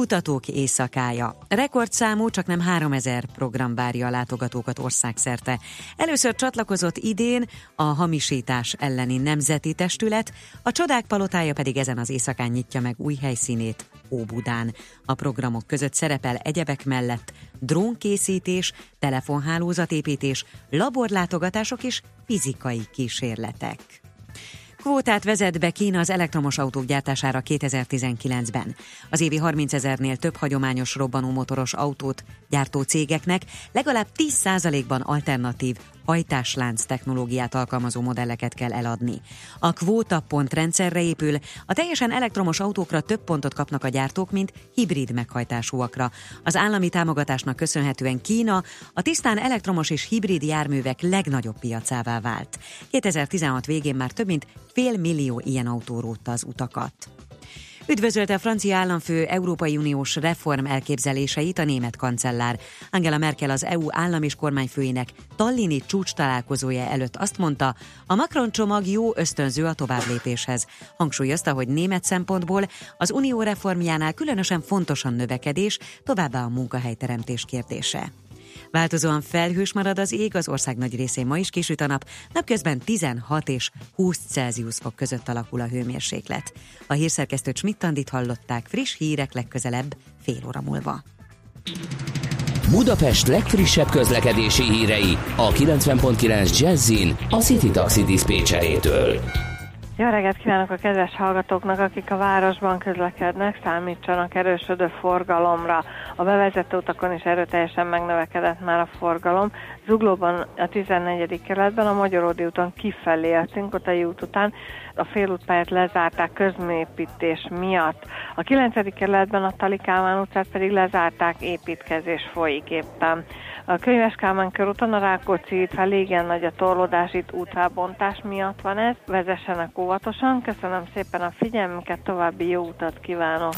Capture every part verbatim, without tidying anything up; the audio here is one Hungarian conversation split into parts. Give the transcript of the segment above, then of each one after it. Kutatók éjszakája. Rekordszámú, csaknem háromezer program várja a látogatókat országszerte. Először csatlakozott idén a hamisítás elleni nemzeti testület, a Csodák palotája pedig ezen az éjszakán nyitja meg új helyszínét, Óbudán. A programok között szerepel egyebek mellett drónkészítés, telefonhálózatépítés, laborlátogatások és fizikai kísérletek. Kvótát vezet be Kína az elektromos autók gyártására kétezer-tizenkilencben. Az évi harmincezernél több hagyományos robbanómotoros autót gyártó cégeknek legalább tíz százalékban alternatív hajtáslánc technológiát alkalmazó modelleket kell eladni. A kvóta pont rendszerre épül, a teljesen elektromos autókra több pontot kapnak a gyártók, mint hibrid meghajtásúakra. Az állami támogatásnak köszönhetően Kína a tisztán elektromos és hibrid járművek legnagyobb piacává vált. kétezer-tizenhat végén már több mint fél millió ilyen autó rótta az utakat. Üdvözölte a francia államfő Európai Uniós reform elképzeléseit a német kancellár. Angela Merkel az é u állam és kormányfőinek Tallini csúcs találkozója előtt azt mondta, a Macron csomag jó ösztönző a továbblépéshez. Hangsúlyozta, hogy német szempontból az unió reformjánál különösen fontos a növekedés, továbbá a munkahelyteremtés kérdése. Változóan felhős marad az ég, az ország nagy részén ma is kisüt a nap, napközben tizenhat és húsz Celsius fok között alakul a hőmérséklet. A hírszerkesztőt Schmidt Andit hallották, friss hírek legközelebb fél óra múlva. Budapest legfrissebb közlekedési hírei a kilencven pont kilenc Jazzin a City Taxi Dispatcherétől. Jó reggelt kívánok a kedves hallgatóknak, akik a városban közlekednek, számítsanak erősödő forgalomra. A bevezető utakon is erőteljesen megnövekedett már a forgalom. Zuglóban a tizennegyedik kerületben, a Magyaródi úton kifelé, a Cinkotai út után a félútpályát lezárták közműépítés miatt. A kilencedik kerületben a Thaly Kálmán utcát pedig lezárták, építkezés folyik éppen. A Könyves Kálmán körúton a Rákóczi híd felé igen nagy a torlódás, itt útfelbontás miatt van ez. Vezessenek óvatosan, köszönöm szépen a figyelmüket, további jó utat kívánok!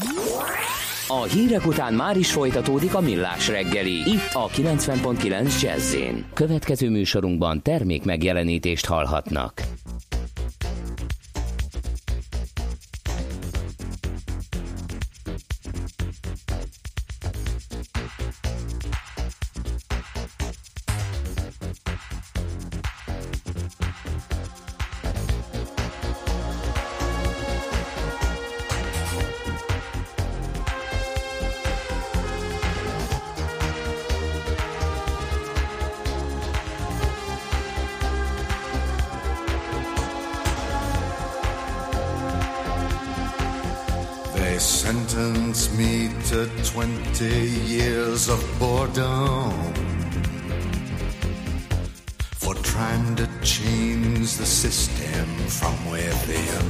A hírek után már is folytatódik a Millás reggeli, itt a kilencven pont kilenc Jazz-én. Következő műsorunkban termék megjelenítést hallhatnak. Sentence me to twenty years of boredom for trying to change the system from within.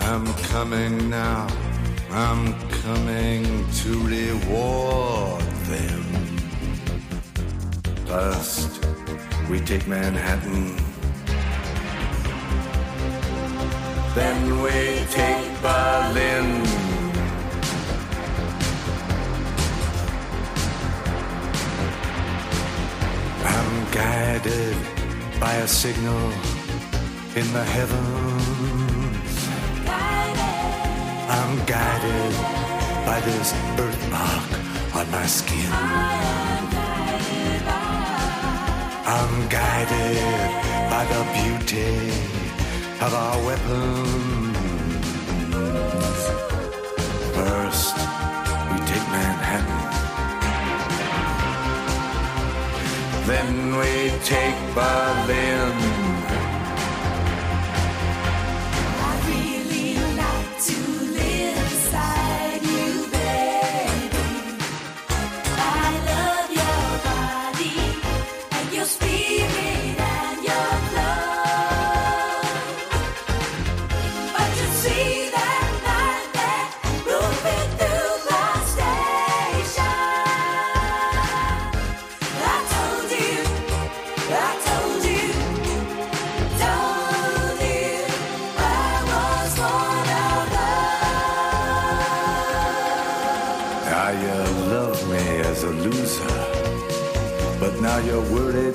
I'm coming now, I'm coming to reward them. First, we take Manhattan. Then we take Berlin. I'm guided by a signal in the heavens. I'm guided by this birthmark on my skin. I'm guided by the beauty of our weapons. First, we take Manhattan. Then we take Berlin. I really like to live inside you, baby. I love your body and your spirit and your love. Now you're worried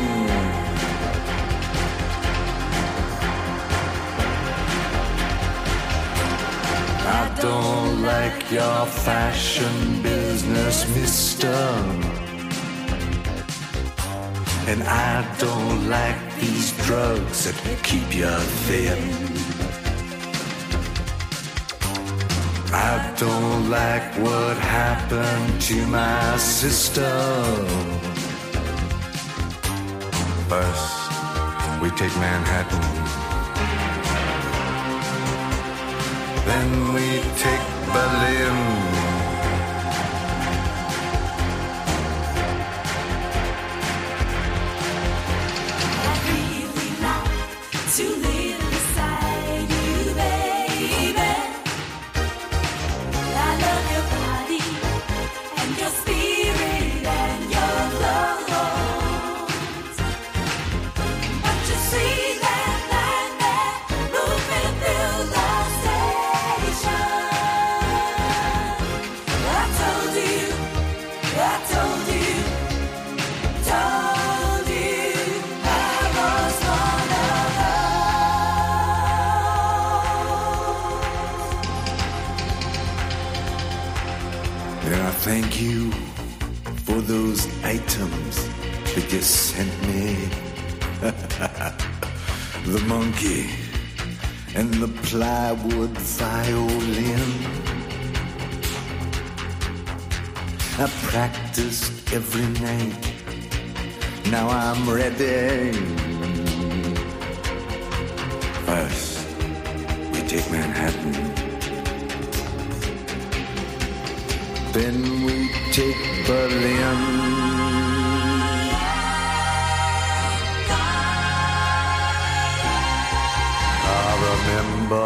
I don't like your fashion business, mister. And I don't like these drugs that keep you thin. I don't like what happened to my sister. First, we take Manhattan. Then we take Berlin. Thank you for those items that you sent me. The monkey and the plywood violin. I practiced every night. Now I'm ready. First, we take Manhattan. Then we take Berlin. I remember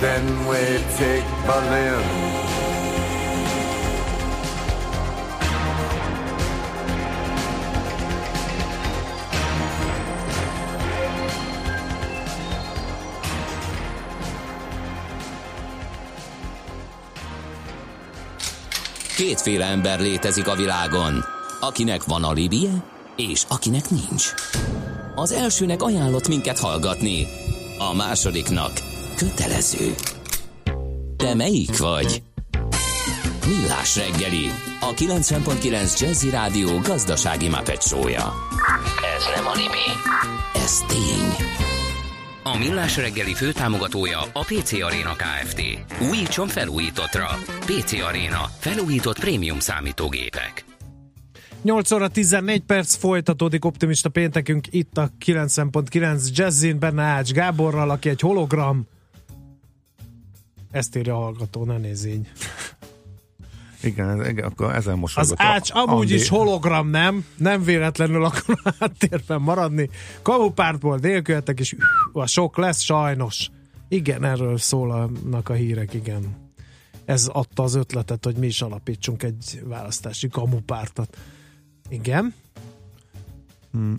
Then we take Berlin. Kétféle ember létezik a világon, akinek van alibije, és akinek nincs. Az elsőnek ajánlott minket hallgatni, a másodiknak kötelező. Te melyik vagy? Millás reggeli, a kilencven pont kilenc Jazzy Rádió gazdasági Muppet show-ja. Ez nem alibi, ez tény. A Millás reggeli főtámogatója a pé cé Arena Kft. Újítson felújítottra. pé cé Arena. Felújított prémium számítógépek. nyolc óra tizennégy perc, folytatódik optimista péntekünk itt a kilencven pont kilenc Jazzin, benne Ács Gáborral, aki egy hologram. Ezt írja a hallgató, ne nézény. Igen, igen, akkor ezen mosolgat. Az Ács amúgy Andi is hologram, nem? Nem véletlenül akar a háttérben maradni. Kamupártból délkövetek, és a sok lesz, sajnos. Igen, erről szólnak a hírek, igen. Ez adta az ötletet, hogy mi is alapítsunk egy választási kamupártat. Igen.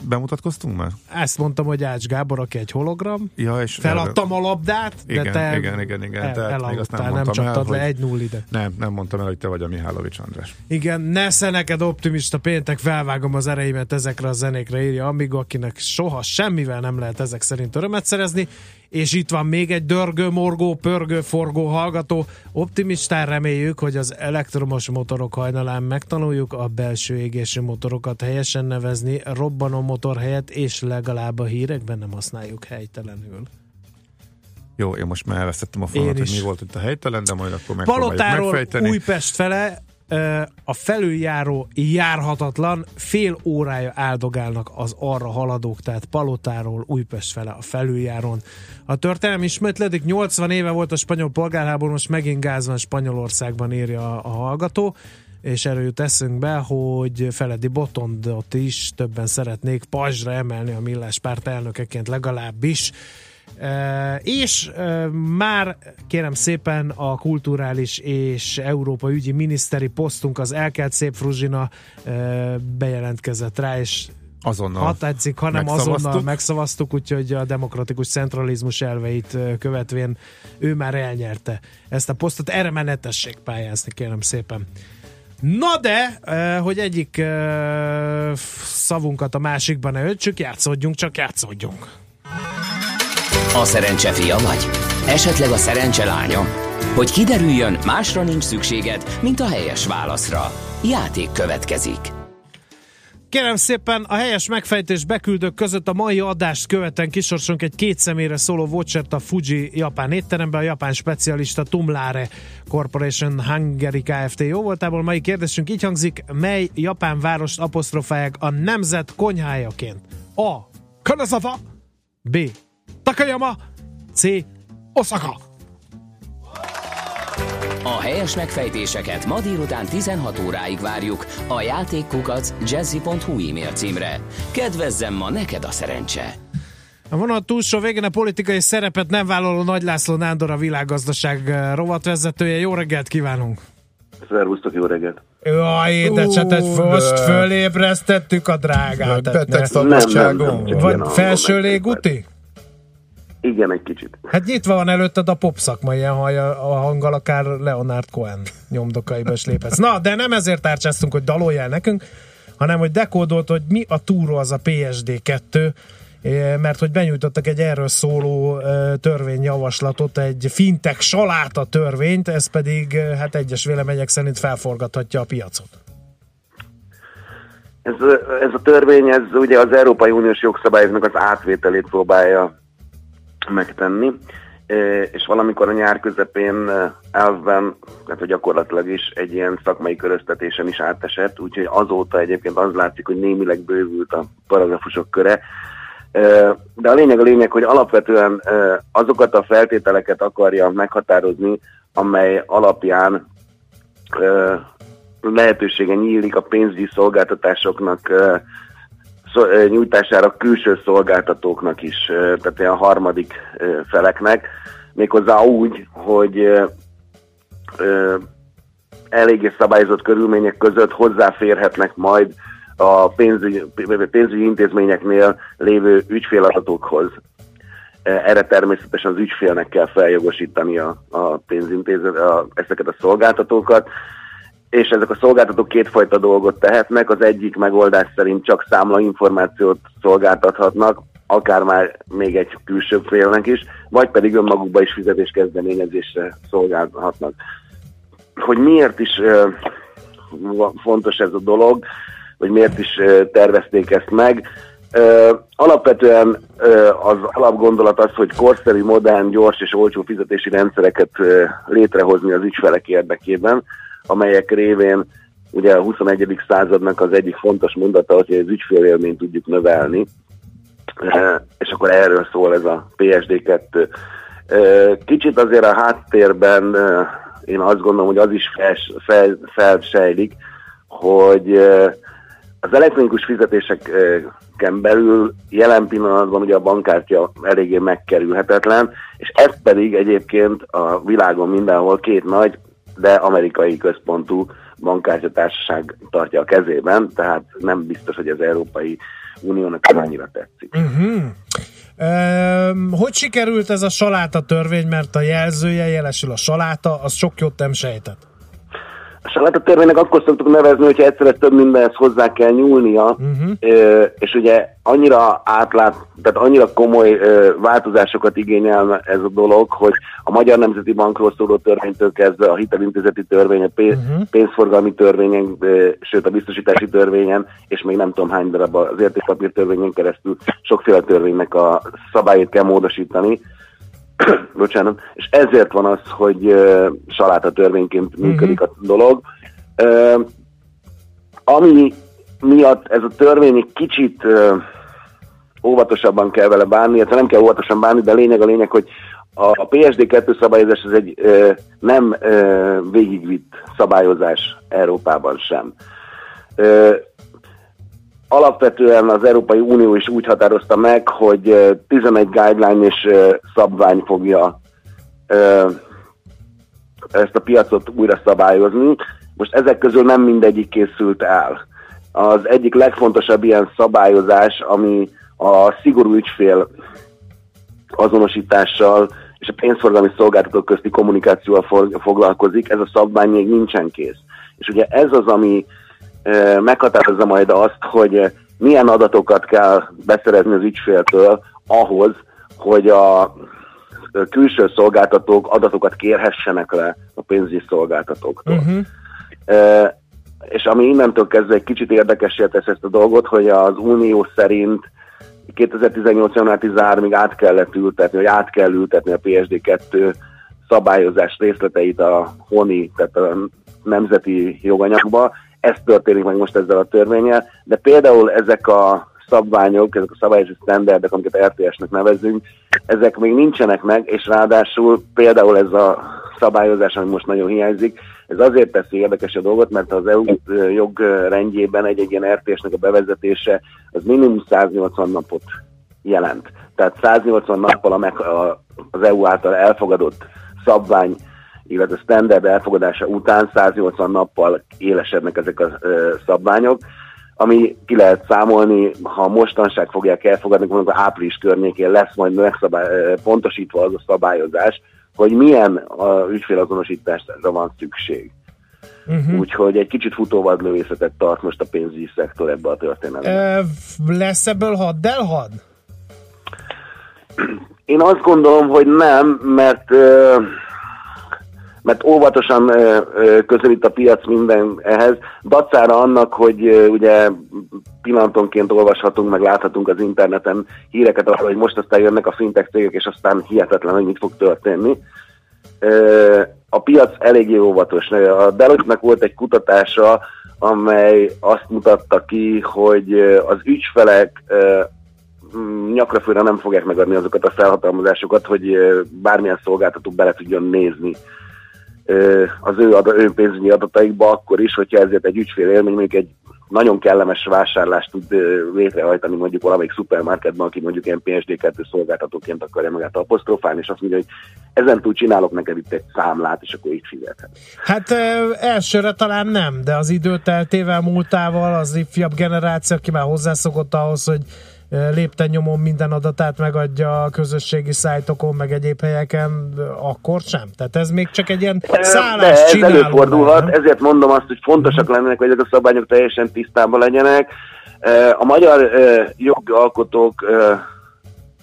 Bemutatkoztunk már? Ezt mondtam, hogy Ács Gábor, aki egy hologram. Ja, és feladtam el... a labdát, igen, de te igen, igen, igen. El, elaludtál, nem, nem csaptad el, le egy null ide. Nem, nem mondtam el, hogy te vagy a Mihálovics András. Igen, nesze neked optimista péntek, felvágom az ereimet ezekre a zenékre, írja Amigo, akinek soha semmivel nem lehet ezek szerint örömet szerezni. És itt van még egy dörgő, morgó, pörgő, forgó hallgató. Optimistán reméljük, hogy az elektromos motorok hajnalán megtanuljuk a belső égésű motorokat helyesen nevezni, robbanó motor helyett, és legalább a hírekben nem használjuk helytelenül. Jó, én most már elvesztettem a fonalat, hogy mi volt itt a helytelen, de majd akkor megpróbáljuk megfejteni. Palotáról Újpest fele a felüljáró járhatatlan, fél órája áldogálnak az arra haladók, tehát Palotáról Újpest fele a felüljáron. A történelem ismétlődik, nyolcvan éve volt a spanyol polgárháború, most megint gáz van Spanyolországban, írja a hallgató, és erről jut eszünkbe, hogy Feledi Botondot is többen szeretnék pajzsra emelni a Millás párt elnökeként legalábbis. E, és e, már kérem szépen a kulturális és európai ügyi miniszteri posztunk az elkelt szép Fruzsina e, bejelentkezett rá, és azonnal ha tetszik, hanem megszavaztuk. azonnal megszavaztuk, úgyhogy a demokratikus centralizmus elveit követvén ő már elnyerte ezt a posztot, erre már ne tessék pályázni, kérem szépen. Na de, hogy egyik szavunkat a másikban ne ötsük, játszódjunk, csak játszódjunk. A szerencse fia vagy? Esetleg a szerencse lánya? Hogy kiderüljön, másra nincs szükséged, mint a helyes válaszra. Játék következik. Kérem szépen, a helyes megfejtés beküldők között a mai adást követően kisorsunk egy két személyre szóló vouchert a Fuji japán étterembe, a japán specialista Tumlare Corporation Hungary Kft. Jó voltából mai kérdésünk így hangzik, mely japán várost aposztrofálják a nemzet konyhájaként? A. Kanazawa, B. Takayama, C. Osaka. A helyes megfejtéseket ma délután tizenhat óráig várjuk a játékkukac jazzy pont hu e-mail címre. Kedvezzem ma neked a szerencse! A vonal túlsó végén a politikai szerepet nem vállaló Nagy László Nándor, a Világgazdaság rovatvezetője. Jó reggelt kívánunk! Szervusztok, jó reggelt! Jaj, édecsetes, most fölébresztettük a drágát! Beteg szabadságon! Vagy felső légúti? Igen, egy kicsit. Hát nyitva van előtted a popszakma, ilyen hallja a hanggal, akár Leonard Cohen nyomdokaiba is léphetsz. Na, de nem ezért tárcsáztunk, hogy daloljál nekünk, hanem hogy dekódolt, hogy mi a túró az a pé es dé kettő, mert hogy benyújtottak egy erről szóló törvényjavaslatot, egy fintech saláta törvényt, ez pedig hát egyes vélemények szerint felforgathatja a piacot. Ez, ez a törvény, ez ugye az Európai Uniós jogszabályoknak az átvételét próbálja megtenni, és valamikor a nyár közepén elvben, tehát gyakorlatilag is egy ilyen szakmai köröztetésen is átesett, úgyhogy azóta egyébként az látszik, hogy némileg bővült a paragrafusok köre. De a lényeg a lényeg, hogy alapvetően azokat a feltételeket akarja meghatározni, amely alapján lehetősége nyílik a pénzügyi szolgáltatásoknak nyújtására külső szolgáltatóknak is, tehát ilyen harmadik feleknek, méghozzá úgy, hogy eléggé szabályozott körülmények között hozzáférhetnek majd a pénzügyi, pénzügyi intézményeknél lévő ügyféladatokhoz. Erre természetesen az ügyfélnek kell feljogosítani a, a pénzintézet, a, ezeket a szolgáltatókat, és ezek a szolgáltatók kétfajta dolgot tehetnek, az egyik megoldás szerint csak számlainformációt szolgáltathatnak, akár már még egy külső félnek is, vagy pedig önmagukba is fizetéskezdeményezésre szolgálhatnak. Hogy miért is uh, fontos ez a dolog, vagy miért is uh, tervezték ezt meg? Uh, alapvetően uh, az alapgondolat az, hogy korszerű, modern, gyors és olcsó fizetési rendszereket uh, létrehozni az ügyfelek érdekében, amelyek révén ugye a huszonegyedik századnak az egyik fontos mondata, hogy az ügyfélélményt tudjuk növelni, és akkor erről szól ez a pé es dé kettő. Kicsit azért a háttérben én azt gondolom, hogy az is felsejlik, hogy az elektronikus fizetéseken belül jelen pillanatban ugye a bankkártya eléggé megkerülhetetlen, és ez pedig egyébként a világon mindenhol két nagy, de amerikai központú bankkártyatársaság tartja a kezében, tehát nem biztos, hogy az Európai Uniónak annyira tetszik. Uh-huh. Ehm, hogy sikerült ez a saláta törvény, mert a jelzője, jelesül a saláta, az sok jót nem sejtett? A saláta törvénynek akkor szoktuk nevezni, hogyha egyszerre több mindenhez hozzá kell nyúlnia, uh-huh. ö, és ugye annyira átlát, tehát annyira komoly ö, változásokat igényel ez a dolog, hogy a Magyar Nemzeti Bankról szóló törvénytől kezdve a hitelintézeti törvény, a pénz, uh-huh. pénzforgalmi törvényen, ö, sőt a biztosítási törvényen, és még nem tudom hány darab az értékpapír törvényen keresztül sokféle törvénynek a szabályt kell módosítani. Bocsánat. És ezért van az, hogy uh, saláta törvényként működik a dolog. Ami miatt ez a törvény egy kicsit óvatosabban kell vele bánni, illetve nem kell óvatosan bánni, de a lényeg a lényeg, hogy a pé es dé kettő szabályozás az egy ö, nem ö, végigvitt szabályozás Európában sem. Ö, alapvetően az Európai Unió is úgy határozta meg, hogy tizenegy guideline és ö, szabvány fogja ö, ezt a piacot újra szabályozni. Most ezek közül nem mindegyik készült el. Az egyik legfontosabb ilyen szabályozás, ami a szigorú ügyfél azonosítással és a pénzforgalmi szolgáltatók közti kommunikációval foglalkozik, ez a szabvány még nincsen kész. És ugye ez az, ami e, meghatározza majd azt, hogy milyen adatokat kell beszerezni az ügyféltől ahhoz, hogy a külső szolgáltatók adatokat kérhessenek le a pénzügyi szolgáltatóktól. Uh-huh. E, és ami innentől kezdve egy kicsit érdekessé tesz ezt a dolgot, hogy az Unió szerint kétezer-tizennyolc január tizenharmadikáig át kellett ültetni, vagy át kell ültetni a pé es dé kettő szabályozás részleteit a honi, tehát a nemzeti joganyagba. Ez történik meg most ezzel a törvénnyel, de például ezek a szabványok, ezek a szabályozási standardek, amiket er té esnek nevezünk, ezek még nincsenek meg, és ráadásul például ez a szabályozás, ami most nagyon hiányzik, ez azért teszi érdekes a dolgot, mert az é u jogrendjében egy-egy ilyen er té esnek a bevezetése az minimum száznyolcvan napot jelent. Tehát száznyolcvan nappal a meg, a, az é u által elfogadott szabvány, illetve standard elfogadása után száznyolcvan nappal élesednek ezek a ö, szabványok, ami ki lehet számolni, ha mostanság fogják elfogadni, mondjuk április környékén lesz majd megszabály, pontosítva az a szabályozás, hogy milyen ügyfélazonosításra van szükség. Uh-huh. Úgyhogy egy kicsit futóvadlövészetet tart most a pénzügyi szektor ebbe a történetben. Lesz ebből hadd elhad? Én azt gondolom, hogy nem, mert, mert óvatosan közelít a piac minden ehhez. Dacára annak, hogy ugye pillanatonként olvashatunk, meg láthatunk az interneten híreket arra, hogy most aztán jönnek a fintech cégek, és aztán hihetetlen, hogy mit fog történni. A piac eléggé óvatos. A Deloitte-nek volt egy kutatása, amely azt mutatta ki, hogy az ügyfelek nyakrafőre nem fogják megadni azokat a felhatalmazásokat, hogy bármilyen szolgáltató bele tudjon nézni az ő, ad- ő pénzügyi adataikba, akkor is, hogyha ezért egy ügyfélélmény, mondjuk egy nagyon kellemes vásárlást tud létrehajtani mondjuk valamelyik szupermarketban, aki mondjuk ilyen pé es dé kettő szolgáltatóként akarja magát apostrofálni, és azt mondja, hogy ezentúl csinálok neked itt egy számlát, és akkor így fizethet. Hát elsőre talán nem, de az időteltével, múltával az ifjabb generáció, aki már hozzászokott ahhoz, hogy lépten nyomon minden adatát megadja a közösségi szájtokon, meg egyéb helyeken, akkor sem? Tehát ez még csak egy ilyen szállás csináló. Ez előfordulhat, ezért mondom azt, hogy fontosak lennének, hogy ezek a szabályok teljesen tisztában legyenek. A magyar jogalkotók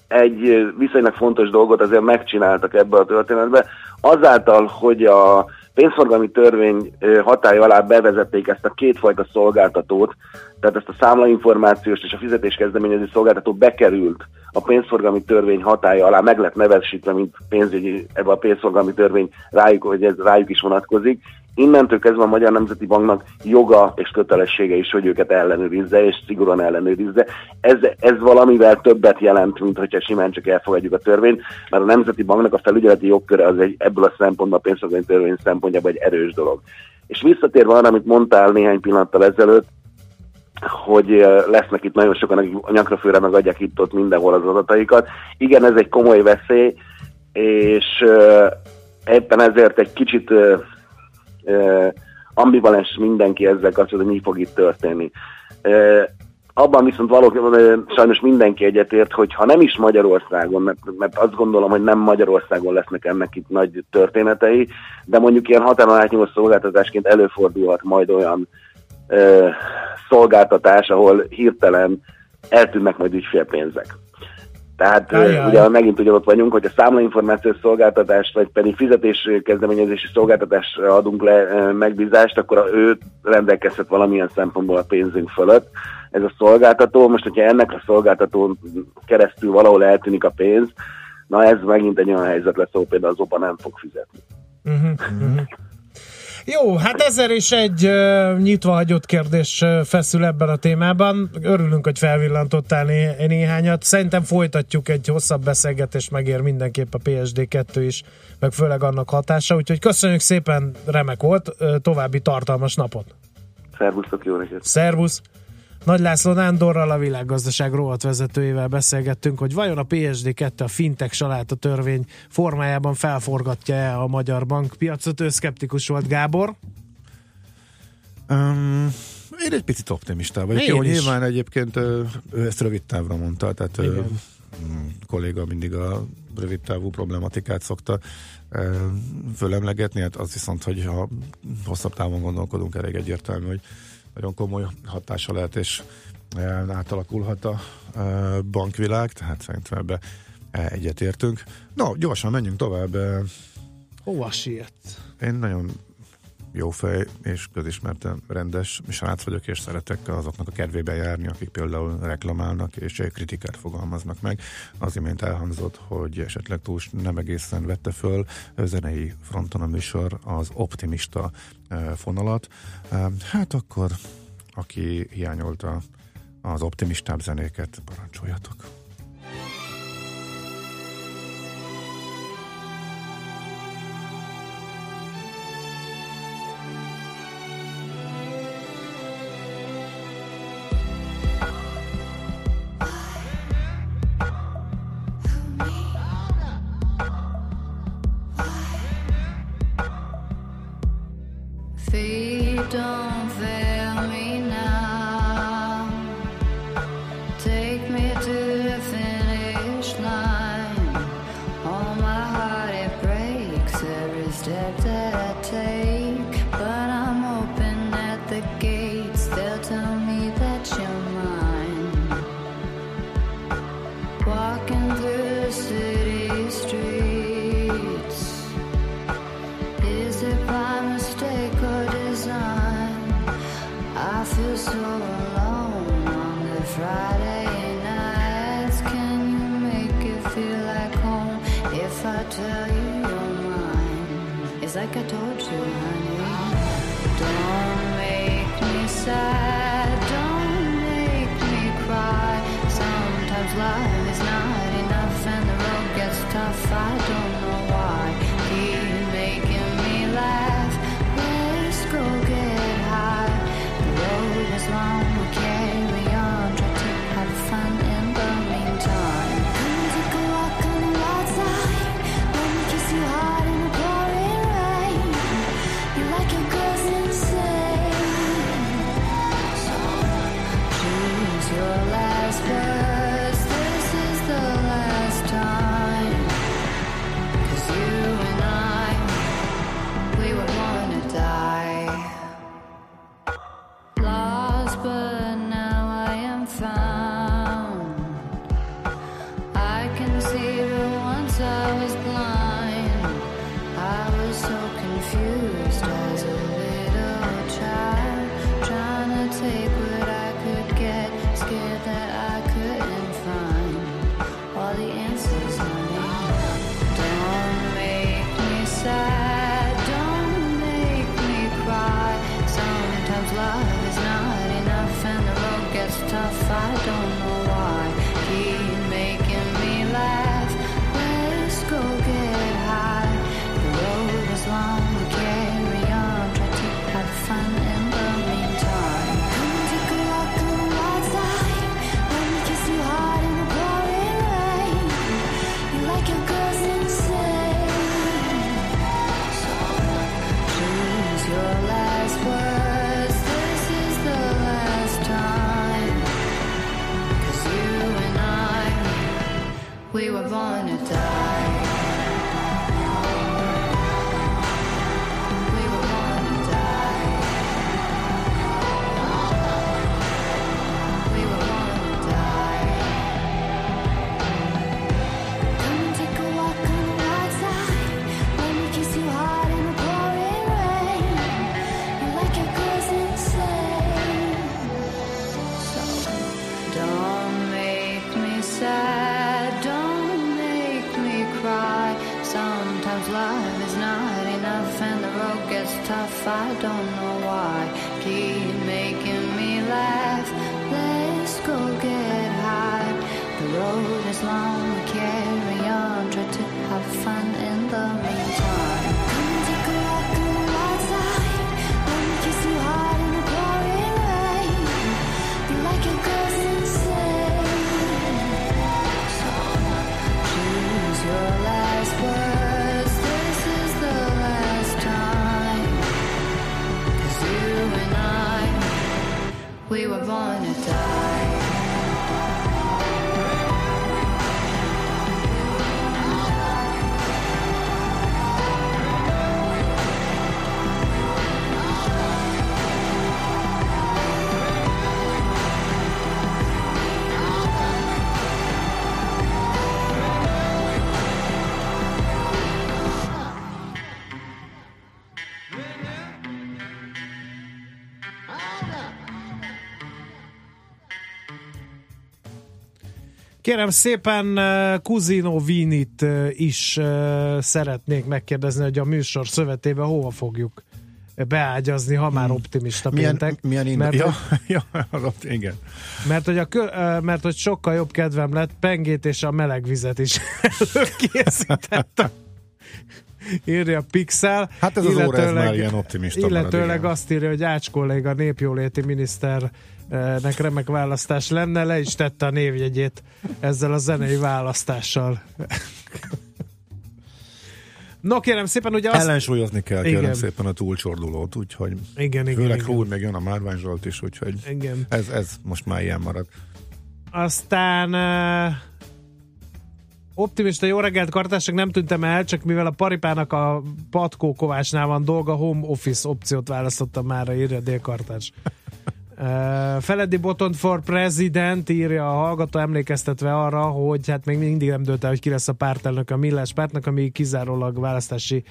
egy viszonylag fontos dolgot azért megcsináltak ebből a történetben. Azáltal, hogy a pénzforgalmi törvény hatálya alá bevezették ezt a kétfajta szolgáltatót, tehát ezt a számlainformációs és a fizetéskezdeményező szolgáltató bekerült a pénzforgalmi törvény hatálya alá, meg lett nevesítve, mint pénzügyi, ebben a pénzforgalmi törvény rájuk, hogy ez rájuk is vonatkozik. Innentől kezdve a Magyar Nemzeti Banknak joga és kötelessége is, hogy őket ellenőrizze, és szigorúan ellenőrizze. Ez, ez valamivel többet jelent, mint hogyha simán csak elfogadjuk a törvényt, mert a Nemzeti Banknak a felügyeleti jogköre az egy, ebből a szempontból, a pénzforgalmi törvény szempontjából egy erős dolog. És visszatérve arra, amit mondtál néhány pillanattal ezelőtt, hogy lesznek itt nagyon sokan, akik nyakrafőre megadják itt-ott mindenhol az adataikat. Igen, ez egy komoly veszély, és éppen ezért egy kicsit ambivalens mindenki ezzel kapcsolatban, hogy mi fog itt történni. Abban viszont valóban sajnos mindenki egyetért, hogy ha nem is Magyarországon, mert, mert azt gondolom, hogy nem Magyarországon lesznek ennek itt nagy történetei, de mondjuk ilyen határon átnyúló szolgáltatásként előfordulhat majd olyan Ö, szolgáltatás, ahol hirtelen eltűnnek majd ügyfélpénzek. Tehát Ajaj. ugye megint ugyanott vagyunk, hogy a számlainformációs szolgáltatást, vagy pedig fizetéskezdeményezési szolgáltatásra adunk le megbízást, akkor ő rendelkezhet valamilyen szempontból a pénzünk fölött. Ez a szolgáltató, most hogyha ennek a szolgáltatón keresztül valahol eltűnik a pénz, na ez megint egy olyan helyzet lesz, ahol például az o bé á nem fog fizetni. Uh-huh. Jó, hát ezer és egy uh, nyitva hagyott kérdés uh, feszül ebben a témában. Örülünk, hogy felvillantottál né- néhányat. Szerintem folytatjuk, egy hosszabb beszélgetés megér mindenképp a pé es dé kettő is, meg főleg annak hatása. Úgyhogy köszönjük szépen, remek volt. Uh, további tartalmas napot. Szervusztok, jó reggelt. Szervusz. Nagy László Nándorral, a világgazdaság rovatvezetőjével beszélgettünk, hogy vajon a pé es dé kettő a fintech saláta törvény formájában felforgatja-e a magyar bankpiacot. Ő szkeptikus volt, Gábor? Um, én egy picit optimistá vagyok. Én jó, is. Nyilván egyébként ő ezt rövid távra mondta, tehát ő, kolléga mindig a rövid távú problematikát szokta fölemlegetni, hát az viszont, hogy ha hosszabb távon gondolkodunk, elég egyértelmű, hogy nagyon komoly hatása lehet, és átalakulhat a bankvilág, tehát szerintem ebbe egyetértünk. No, gyorsan menjünk tovább. Hova siet? Én nagyon jó fej, és közismertem rendes srác vagyok, és szeretek azoknak a kedvében járni, akik például reklamálnak, és kritikát fogalmaznak meg. Az imént elhangzott, hogy esetleg túl nem egészen vette föl zenei fronton a műsor az optimista fonalat. Hát akkor, aki hiányolta az optimistább zenéket, parancsoljatok! mama carry on, try to have fun in the meantime. Come take a walk, come outside, don't kiss too hard in the pouring rain. Be like a girl insane. So choose your last words, this is the last time. 'Cause you and I, we were born to die. Kérem szépen, Cusino Vinit is szeretnék megkérdezni, hogy a műsor szövetében hova fogjuk beágyazni, ha már optimista péntek. Milyen, milyen mert, ja, ja, igen. Mert hogy, a, mert hogy sokkal jobb kedvem lett, pengét és a meleg vizet is előkészítettem. Írja Pixel. Hát ez az óra, ez már ilyen optimista. Illetőleg marad, azt írja, hogy Ács kolléga népjóléti miniszternek remek választás lenne, le is tette a névjegyét ezzel a zenei választással. No kérem szépen, ugye azt... Ellensúlyozni kell, kérem igen. szépen a túlcsordulót, úgyhogy igen, igen, főleg igen. Úgy meg jön a Márvány Zsolt is, úgyhogy igen. Ez, ez most már ilyen marad. Aztán... Optimista jó reggelt, kartások, nem tűntem el, csak mivel a paripának a Patkó Kovácsnál van dolga, home office opciót választottam mára, írja délkartás. uh, Feledi Botond for President, írja a hallgató, emlékeztetve arra, hogy hát még mindig nem dőlt el, hogy ki lesz a pártelnök a Millás pártnak, ami kizárólag választási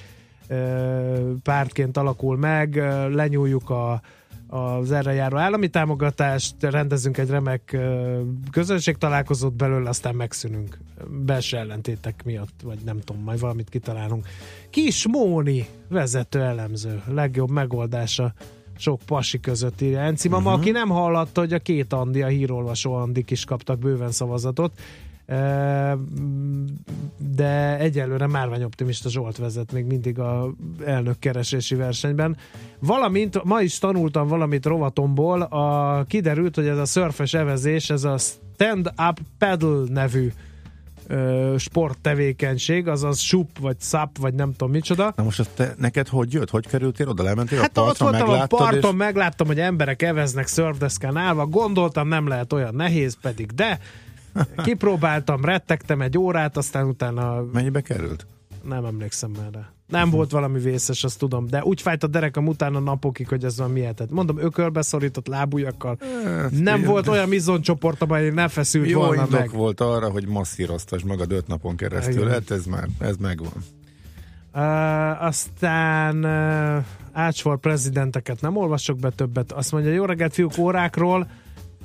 uh, pártként alakul meg. Uh, lenyúljuk a az erre járó állami támogatást, rendezünk egy remek közönségtalálkozót belőle, aztán megszűnünk. Belső ellentétek miatt, vagy nem tudom, majd valamit kitalálunk. Kis Móni, vezető elemző, legjobb megoldása sok pasi között, írja Enci mama, uh-huh. aki nem hallotta, hogy a két Andi, a hírolvasó Andik is kaptak bőven szavazatot, de egyelőre Márvány optimista Zsolt vezet még mindig a elnökkeresési versenyben. Valamint, ma is tanultam valamit rovatomból, a, kiderült, hogy ez a szörfös evezés, ez a stand-up paddle nevű ö, sporttevékenység, azaz sup, vagy szap, vagy nem tudom micsoda. Na most te, neked hogy jött? Hogy kerültél oda? Lementél hát a partra, ott voltam a parton, és... megláttam, hogy emberek eveznek szörfdeszkán állva, gondoltam, nem lehet olyan nehéz, pedig de... Kipróbáltam, rettegtem egy órát, aztán utána... Mennyibe került? Nem emlékszem már rá. Nem uh-huh. volt valami vészes, azt tudom, de úgy fájt a derekam utána napokig, hogy ez van mihetett. Mondom, ökölbe szorított lábujjakkal. E, nem ilyen, volt de... olyan izomcsoportom, hogy ne feszült jó volna meg. Jó indok volt arra, hogy masszíroztasd magad öt napon keresztül. Hát ez már, ez megvan. Uh, aztán uh, Ács for Presidenteket nem olvasok be többet. Azt mondja, jó reggelt fiúk, órákról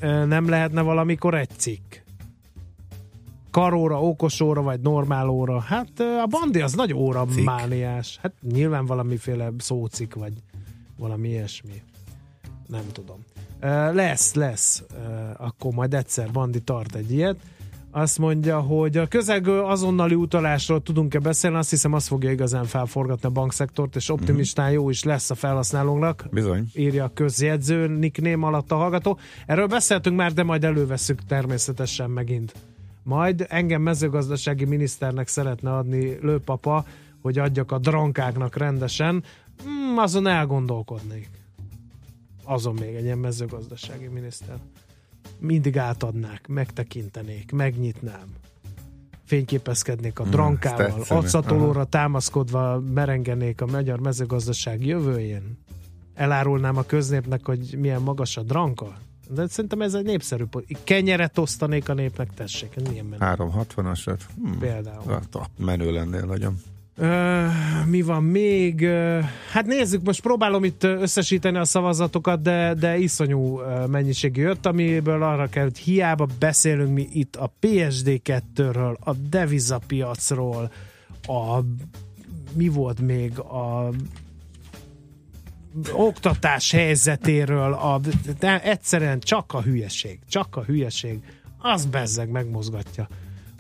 uh, nem lehetne valamikor egy cikk. Karóra, okosóra, vagy normálóra. Hát a Bandi az nagy óramániás. Hát nyilván valamiféle szócik, vagy valami ilyesmi. Nem tudom. Lesz, lesz. Akkor majd egyszer Bandi tart egy ilyet. Azt mondja, hogy a közelgő azonnali utalásról tudunk-e beszélni? Azt hiszem, azt fogja igazán felforgatni a bankszektort, és optimistán jó is lesz a felhasználónak. Bizony. Írja a közjegyző, nickname alatt a hallgató. Erről beszéltünk már, de majd elővesszük természetesen megint. Majd engem mezőgazdasági miniszternek szeretne adni lőpapa, hogy adjak a drankáknak rendesen. Mm, azon elgondolkodnék. Azon még egy ilyen mezőgazdasági miniszter. Mindig átadnák, megtekintenék, megnyitnám. Fényképezkednék a drankával, acatolóra támaszkodva merengenék a magyar mezőgazdaság jövőjén. Elárulnám a köznépnek, hogy milyen magas a dranka. De szerintem ez egy népszerű... Kenyeret osztanék a népnek, tessék. háromszázhatvanasat. Hmm. Például. Hát, menő lennél nagyon. Ö, mi van még? Hát nézzük, most próbálom itt összesíteni a szavazatokat, de, de iszonyú mennyiség jött, amiből arra kell, hogy hiába beszélünk mi itt a pé es dé kettőről, a devizapiacról, a... mi volt még a... oktatás helyzetéről, a, egyszerűen csak a hülyeség, csak a hülyeség, az bezzeg megmozgatja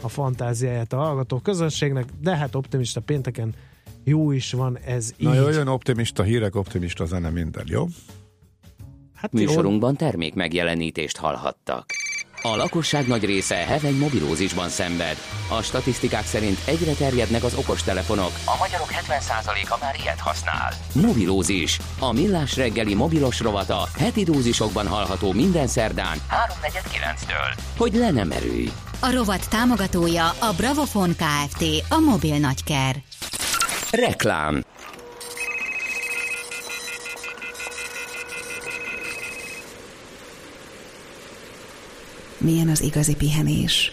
a fantáziáját a hallgató közönségnek, de hát optimista pénteken jó is van ez így. Na jó, jön optimista hírek, optimista zene, minden, jó? Hát műsorunkban termék megjelenítést hallhattak. A lakosság nagy része heveny mobilózisban szenved. A statisztikák szerint egyre terjednek az okostelefonok. A magyarok hetven százaléka már ilyet használ. Mobilózis. A millás reggeli mobilos rovata heti dózisokban hallható minden szerdán három negyvenkilenctől. Hogy le nem erülj. A rovat támogatója a Bravofon Kft. A mobil nagyker. Reklám. Milyen az igazi pihenés?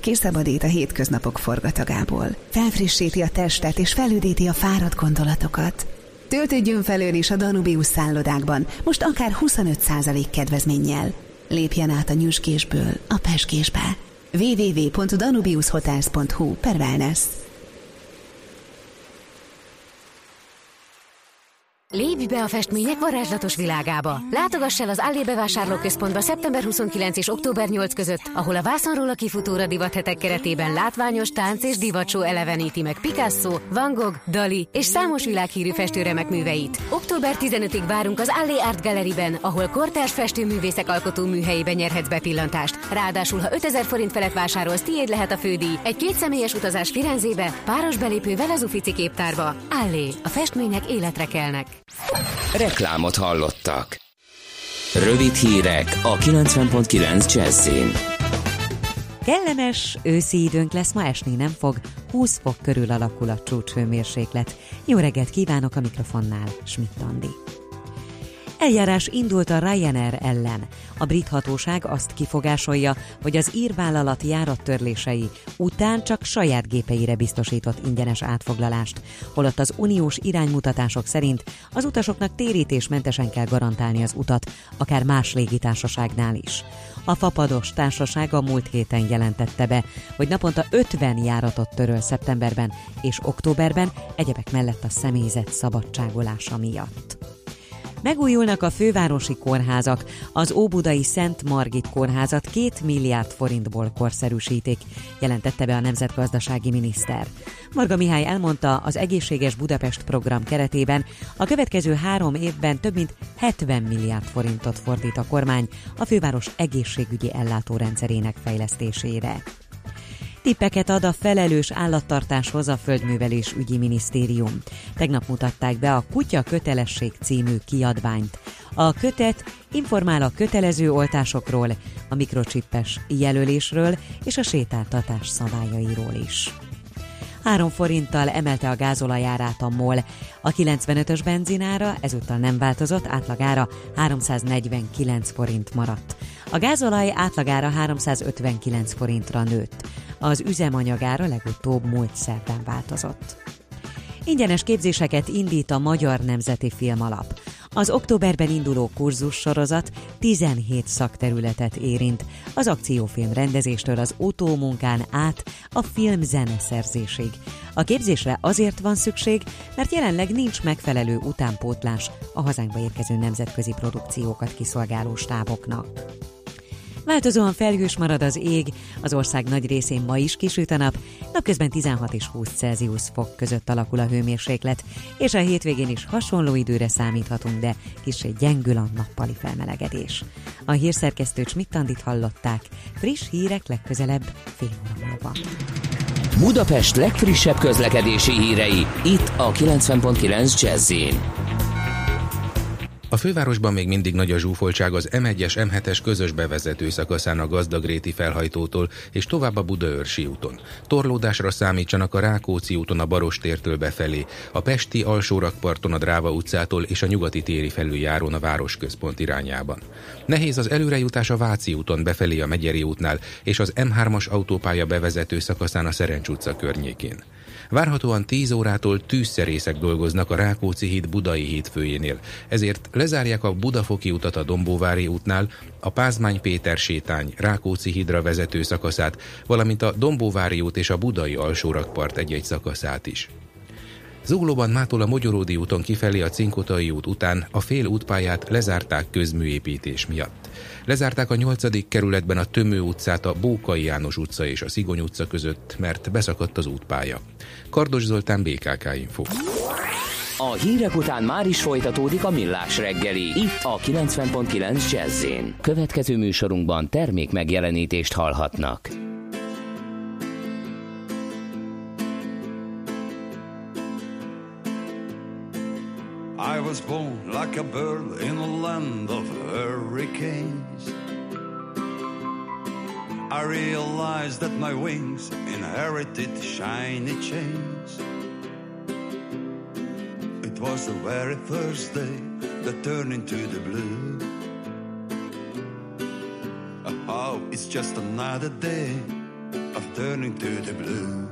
Kiszabadít a hétköznapok forgatagából, felfrissíti a testet és felüdíti a fáradt gondolatokat. Töltődjön felől is a Danubius szállodákban, most akár huszonöt százalék kedvezménnyel. Lépjen át a nyüzsgésből a pezsgésbe. double-u double-u double-u pont danubiushotels pont hu per wellness. Lépj be a festmények varázslatos világába! Látogass el az Allé bevásárlóközpontba szeptember huszonkilencedike és október nyolcadika között, ahol a vászonról a kifutóra divathetek keretében látványos tánc és divacsó eleveníti meg Picasso, Van Gogh, Dali és számos világhírű festőremek műveit. október tizenötödikéig várunk az Allé Art Galleryben, ahol kortárs festőművészek alkotó műhelyében nyerhetsz bepillantást. Ráadásul, ha ötezer forint felett vásárolsz, tiéd lehet a fődíj. Egy kétszemélyes utazás Firenzébe, páros belépővel az Uffizi képtárba. Allé, a festmények életre kelnek. Reklámot hallottak. Rövid hírek a kilencven pont kilenc Jazzyn. Kellemes őszi időnk lesz, ma esni nem fog, húsz fok körül alakul a csúcshőmérséklet. Jó reggelt kívánok, a mikrofonnál Schmidt Andi. Eljárás indult a Ryanair ellen. A brit hatóság azt kifogásolja, hogy az ír vállalat járattörlései után csak saját gépeire biztosított ingyenes átfoglalást, holott az uniós iránymutatások szerint az utasoknak térítésmentesen kell garantálni az utat, akár más légitársaságnál is. A fapados társasága múlt héten jelentette be, hogy naponta ötven járatot töröl szeptemberben és októberben, egyebek mellett a személyzet szabadságolása miatt. Megújulnak a fővárosi kórházak. Az Óbudai Szent Margit Kórházat két milliárd forintból korszerűsítik, jelentette be a nemzetgazdasági miniszter. Varga Mihály elmondta, az Egészséges Budapest program keretében a következő három évben több mint hetven milliárd forintot fordít a kormány a főváros egészségügyi ellátórendszerének fejlesztésére. Tippeket ad a felelős állattartáshoz a Földművelés ügyi minisztérium. Tegnap mutatták be a Kutya kötelesség című kiadványt. A kötet informál a kötelező oltásokról, a mikrochippes jelölésről és a sétáltatás szabályairól is. három forinttal emelte a gázolaj árát a MOL. A kilencvenötös benzinára ezúttal nem változott, átlagára háromszáznegyvenkilenc forint maradt. A gázolaj átlagára háromszázötvenkilenc forintra nőtt. Az üzemanyagára legutóbb múlt szerdán változott. Ingyenes képzéseket indít a Magyar Nemzeti Filmalap. Az októberben induló kurzussorozat tizenhét szakterületet érint, az akciófilm rendezéstől az utómunkán át a film zeneszerzésig. A képzésre azért van szükség, mert jelenleg nincs megfelelő utánpótlás a hazánkba érkező nemzetközi produkciókat kiszolgáló stáboknak. Változóan felhős marad az ég, az ország nagy részén ma is kisüt a nap, napközben tizenhat és húsz Celsius fok között alakul a hőmérséklet, és a hétvégén is hasonló időre számíthatunk, de kissé gyengül a nappali felmelegedés. A hírszerkesztő Schmidt Andit hallották, friss hírek legközelebb fél óra múlva. Budapest legfrissebb közlekedési hírei, itt a kilencven pont kilenc Jazz-en. A fővárosban még mindig nagy a zsúfoltság az M egyes M hetes közös bevezető szakaszán a Gazdagréti felhajtótól és tovább a Budaörsi úton. Torlódásra számítsanak a Rákóczi úton a Barostértől befelé, a Pesti Alsórakparton a Dráva utcától és a Nyugati téri felüljárón a városközpont irányában. Nehéz az előrejutás a Váci úton befelé a Megyeri útnál és az M hármas autópálya bevezető szakaszán a Szerencs utca környékén. Várhatóan tíz órától tűzszerészek dolgoznak a Rákóczi híd Budai hídfőjénél, ezért lezárják a Budafoki utat a Dombóvári útnál, a Pázmány Péter sétány Rákóczi hídra vezető szakaszát, valamint a Dombóvári út és a Budai Alsórakpart egy-egy szakaszát is. Zuglóban mától a Mogyoródi úton kifelé a Cinkotai út után a fél útpályát lezárták közműépítés miatt. Lezárták a nyolcadik kerületben a Tömő utcát a Bókai János utca és a Szigony utca között, mert beszakadt az útpálya. Kardos Zoltán, bé ká ká Info. A hírek után már is folytatódik a Millás reggeli, itt a kilencven pont kilenc Jazzyn. Következő műsorunkban termék megjelenítést hallhatnak. I was born like a bird in a land of hurricanes. I realized that my wings inherited shiny chains. It was the very first day that turned into the blue. Oh, it's just another day of turning to the blue.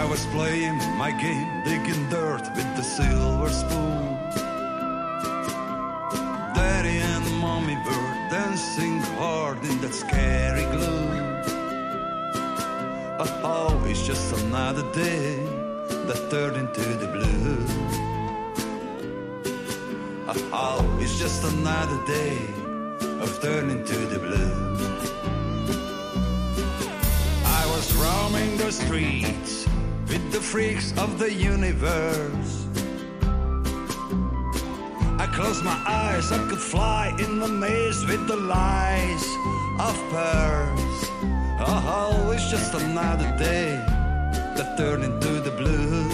I was playing my game, digging dirt with the silver spoon. Daddy and mommy were dancing hard in that scary gloom. Oh, it's just another day that turned into the blue. Oh, it's just another day of turning to the blue. I was roaming the streets with the freaks of the universe. I closed my eyes, I could fly in the maze with the lies of pearls. Oh, it's just another day that turned into the blue.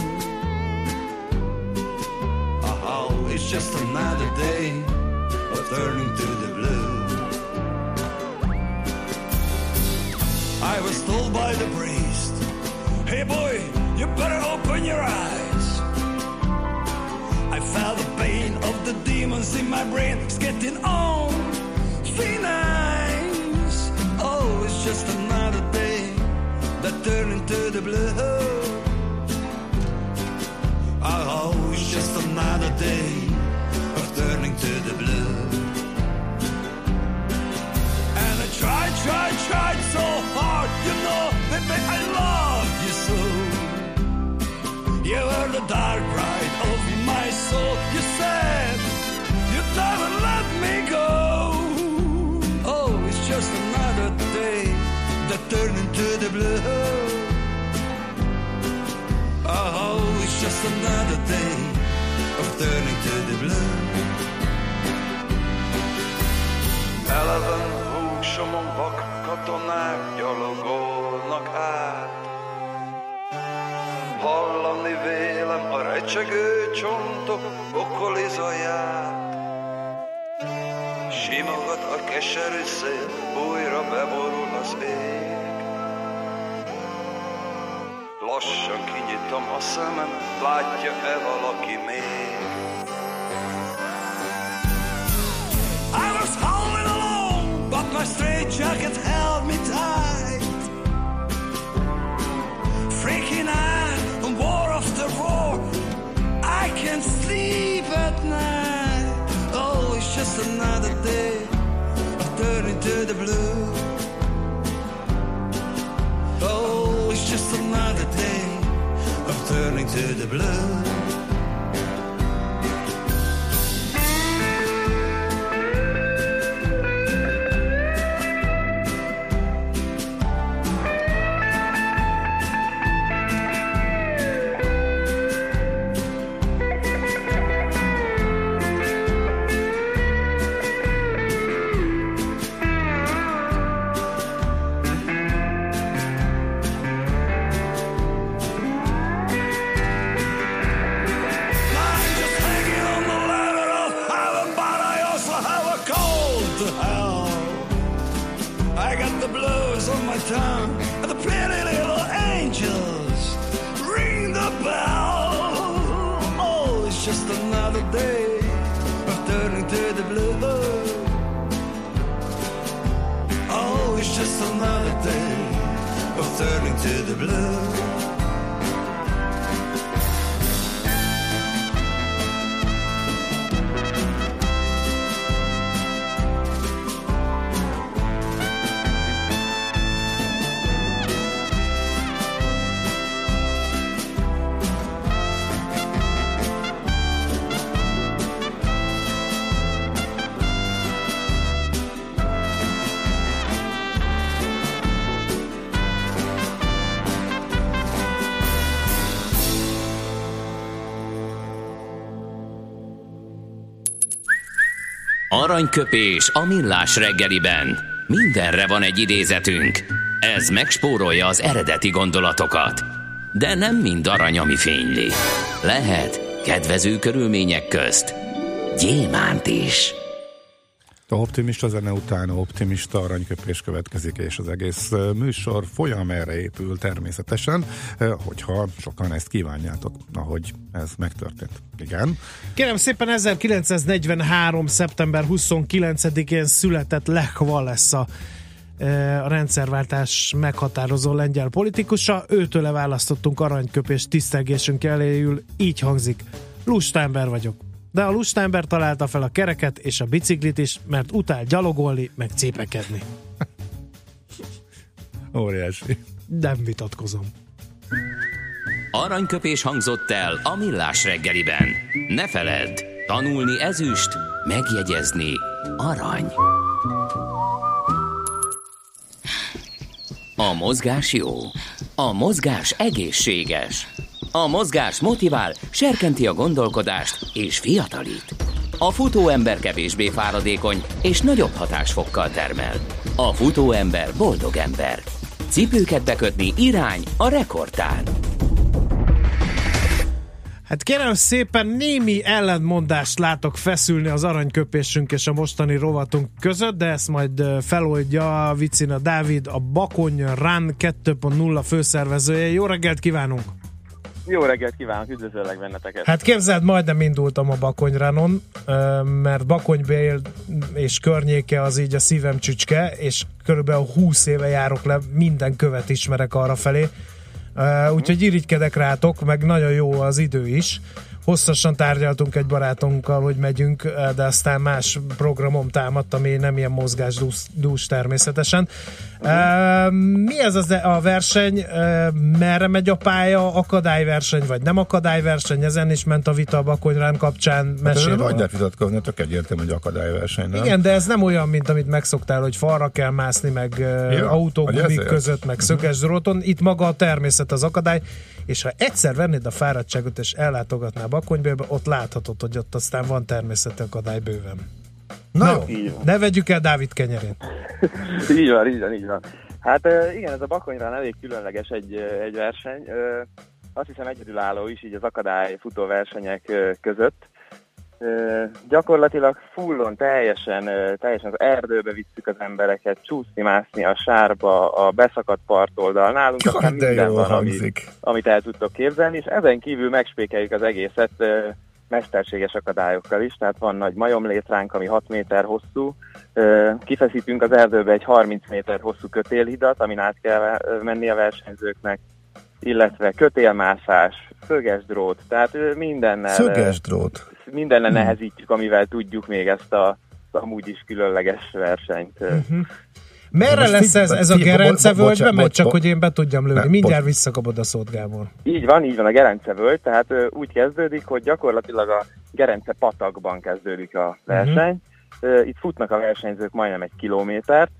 Oh, it's just another day of turning to the blue. I was told by the priest, hey boy, you better open your eyes. I felt the pain of the demons in my brain, it's getting on thin ice. Oh, it's just another that turn into the blue. Oh, it's just another day of turning to the blue. And I tried, tried, tried so hard, you know, baby, I loved you so. You were the dark ride of my soul. You said you'd never let me go. Oh, it's just another day that turned into the blue. Oh, it's just another day of turning to the blue. Eleven húsomon vak katonák gyalogolnak át. Hallani vélem a recsegő csontok okoli zaját. Simogat a keserű szél, újra beborul az ég. Lassan kinyitom a szemem, látja-e valaki még? I was howling alone, but my straitjacket held me tight. Freaking out, the war of the roar, I can't sleep at night. Just another day of turning to the blue. Oh, it's just another day of turning to the blue. Aranyköpés a millás reggeliben. Mindenre van egy idézetünk. Ez megspórolja az eredeti gondolatokat. De nem mind arany, ami fényli. Lehet kedvező körülmények közt gyémánt is. A optimista zene után a optimista aranyköpés következik, és az egész műsor folyam erre épül természetesen, hogyha sokan ezt kívánjátok, ahogy ez megtörtént. Igen. Kérem szépen, ezerkilencszáznegyvenhárom. szeptember huszonkilencedikén született Lech Wałęsa, a rendszerváltás meghatározó lengyel politikusa. Őtőle választottunk aranyköpés tisztelgésünk eléül, így hangzik: lusta ember vagyok. De a lusta ember találta fel a kereket és a biciklit is, mert utál gyalogolni, meg cépekedni. Óriási. Nem vitatkozom. Aranyköpés hangzott el a millás reggeliben. Ne feledd, tanulni ezüst, megjegyezni arany. A mozgás jó, a mozgás egészséges. A mozgás motivál, serkenti a gondolkodást és fiatalít. A futóember kevésbé fáradékony és nagyobb hatásfokkal termel. A futóember boldog ember. Cipőket bekötni irány a rekordtán. Hát kérem szépen, némi ellentmondást látok feszülni az aranyköpésünk és a mostani rovatunk között, de ezt majd feloldja a Vicina Dávid, a Bakony Run kettő pont nulla főszervezője. Jó reggelt kívánunk! Jó reggelt kívánok, üdvözöllek benneteket! Hát képzeld, majdnem indultam a Bakony Runon, mert Bakonybél és környéke az így a szívem csücske, és körülbelül húsz éve járok le, minden követ ismerek arrafelé, úgyhogy irigykedek rátok, meg nagyon jó az idő is. Hosszasan tárgyaltunk egy barátunkkal, hogy megyünk, de aztán más programom támadt, ami nem ilyen mozgásdús természetesen. Mi ez az a verseny? Merre megy a pálya? Akadályverseny vagy nem akadályverseny? Ezen is ment a vita a Bakony Run kapcsán. Mesél. Vagy ne vitatkozni, tök egyértelmű, hogy akadályverseny. Nem? Igen, de ez nem olyan, mint amit megszoktál, hogy falra kell mászni, meg autógumik között, meg szöges dróton. Itt maga a természet az akadály, és ha egyszer vennéd a fáradtságot és ellátogatnál Bakonybélbe, ott láthatod, hogy ott aztán van természeti akadály bőven. Na, Na jó, ne vegyük el Dávid kenyerét. Így van, így van, így van. Hát igen, ez a Bakony Run elég különleges egy, egy verseny. Azt hiszem egyedülálló is így az akadály futóversenyek között. Gyakorlatilag fullon, teljesen, teljesen az erdőbe visszük az embereket, csúszni, mászni a sárba, a beszakadt partoldal nálunk, ja, aztán minden van, amit, amit el tudtok képzelni, és ezen kívül megspékeljük az egészet mesterséges akadályokkal is, tehát van nagy majomlétránk, ami hat méter hosszú, kifeszítünk az erdőbe egy harminc méter hosszú kötélhidat, amin át kell menni a versenyzőknek, illetve kötélmászás, szögesdrót, tehát mindennel... Szögesdrót? Mindennel nehezítjük, amivel tudjuk még ezt a amúgy is különleges versenyt. Uh-huh. Merre lesz ez, ez a Gerence-völgybe? Mert csak, hogy én be tudjam lőni. Mindjárt visszakapod a szót, Gábor. Így van, így van a Gerence-völgy, tehát úgy kezdődik, hogy gyakorlatilag a Gerence-patakban kezdődik a verseny. Uh-huh. Itt futnak a versenyzők majdnem egy kilométert,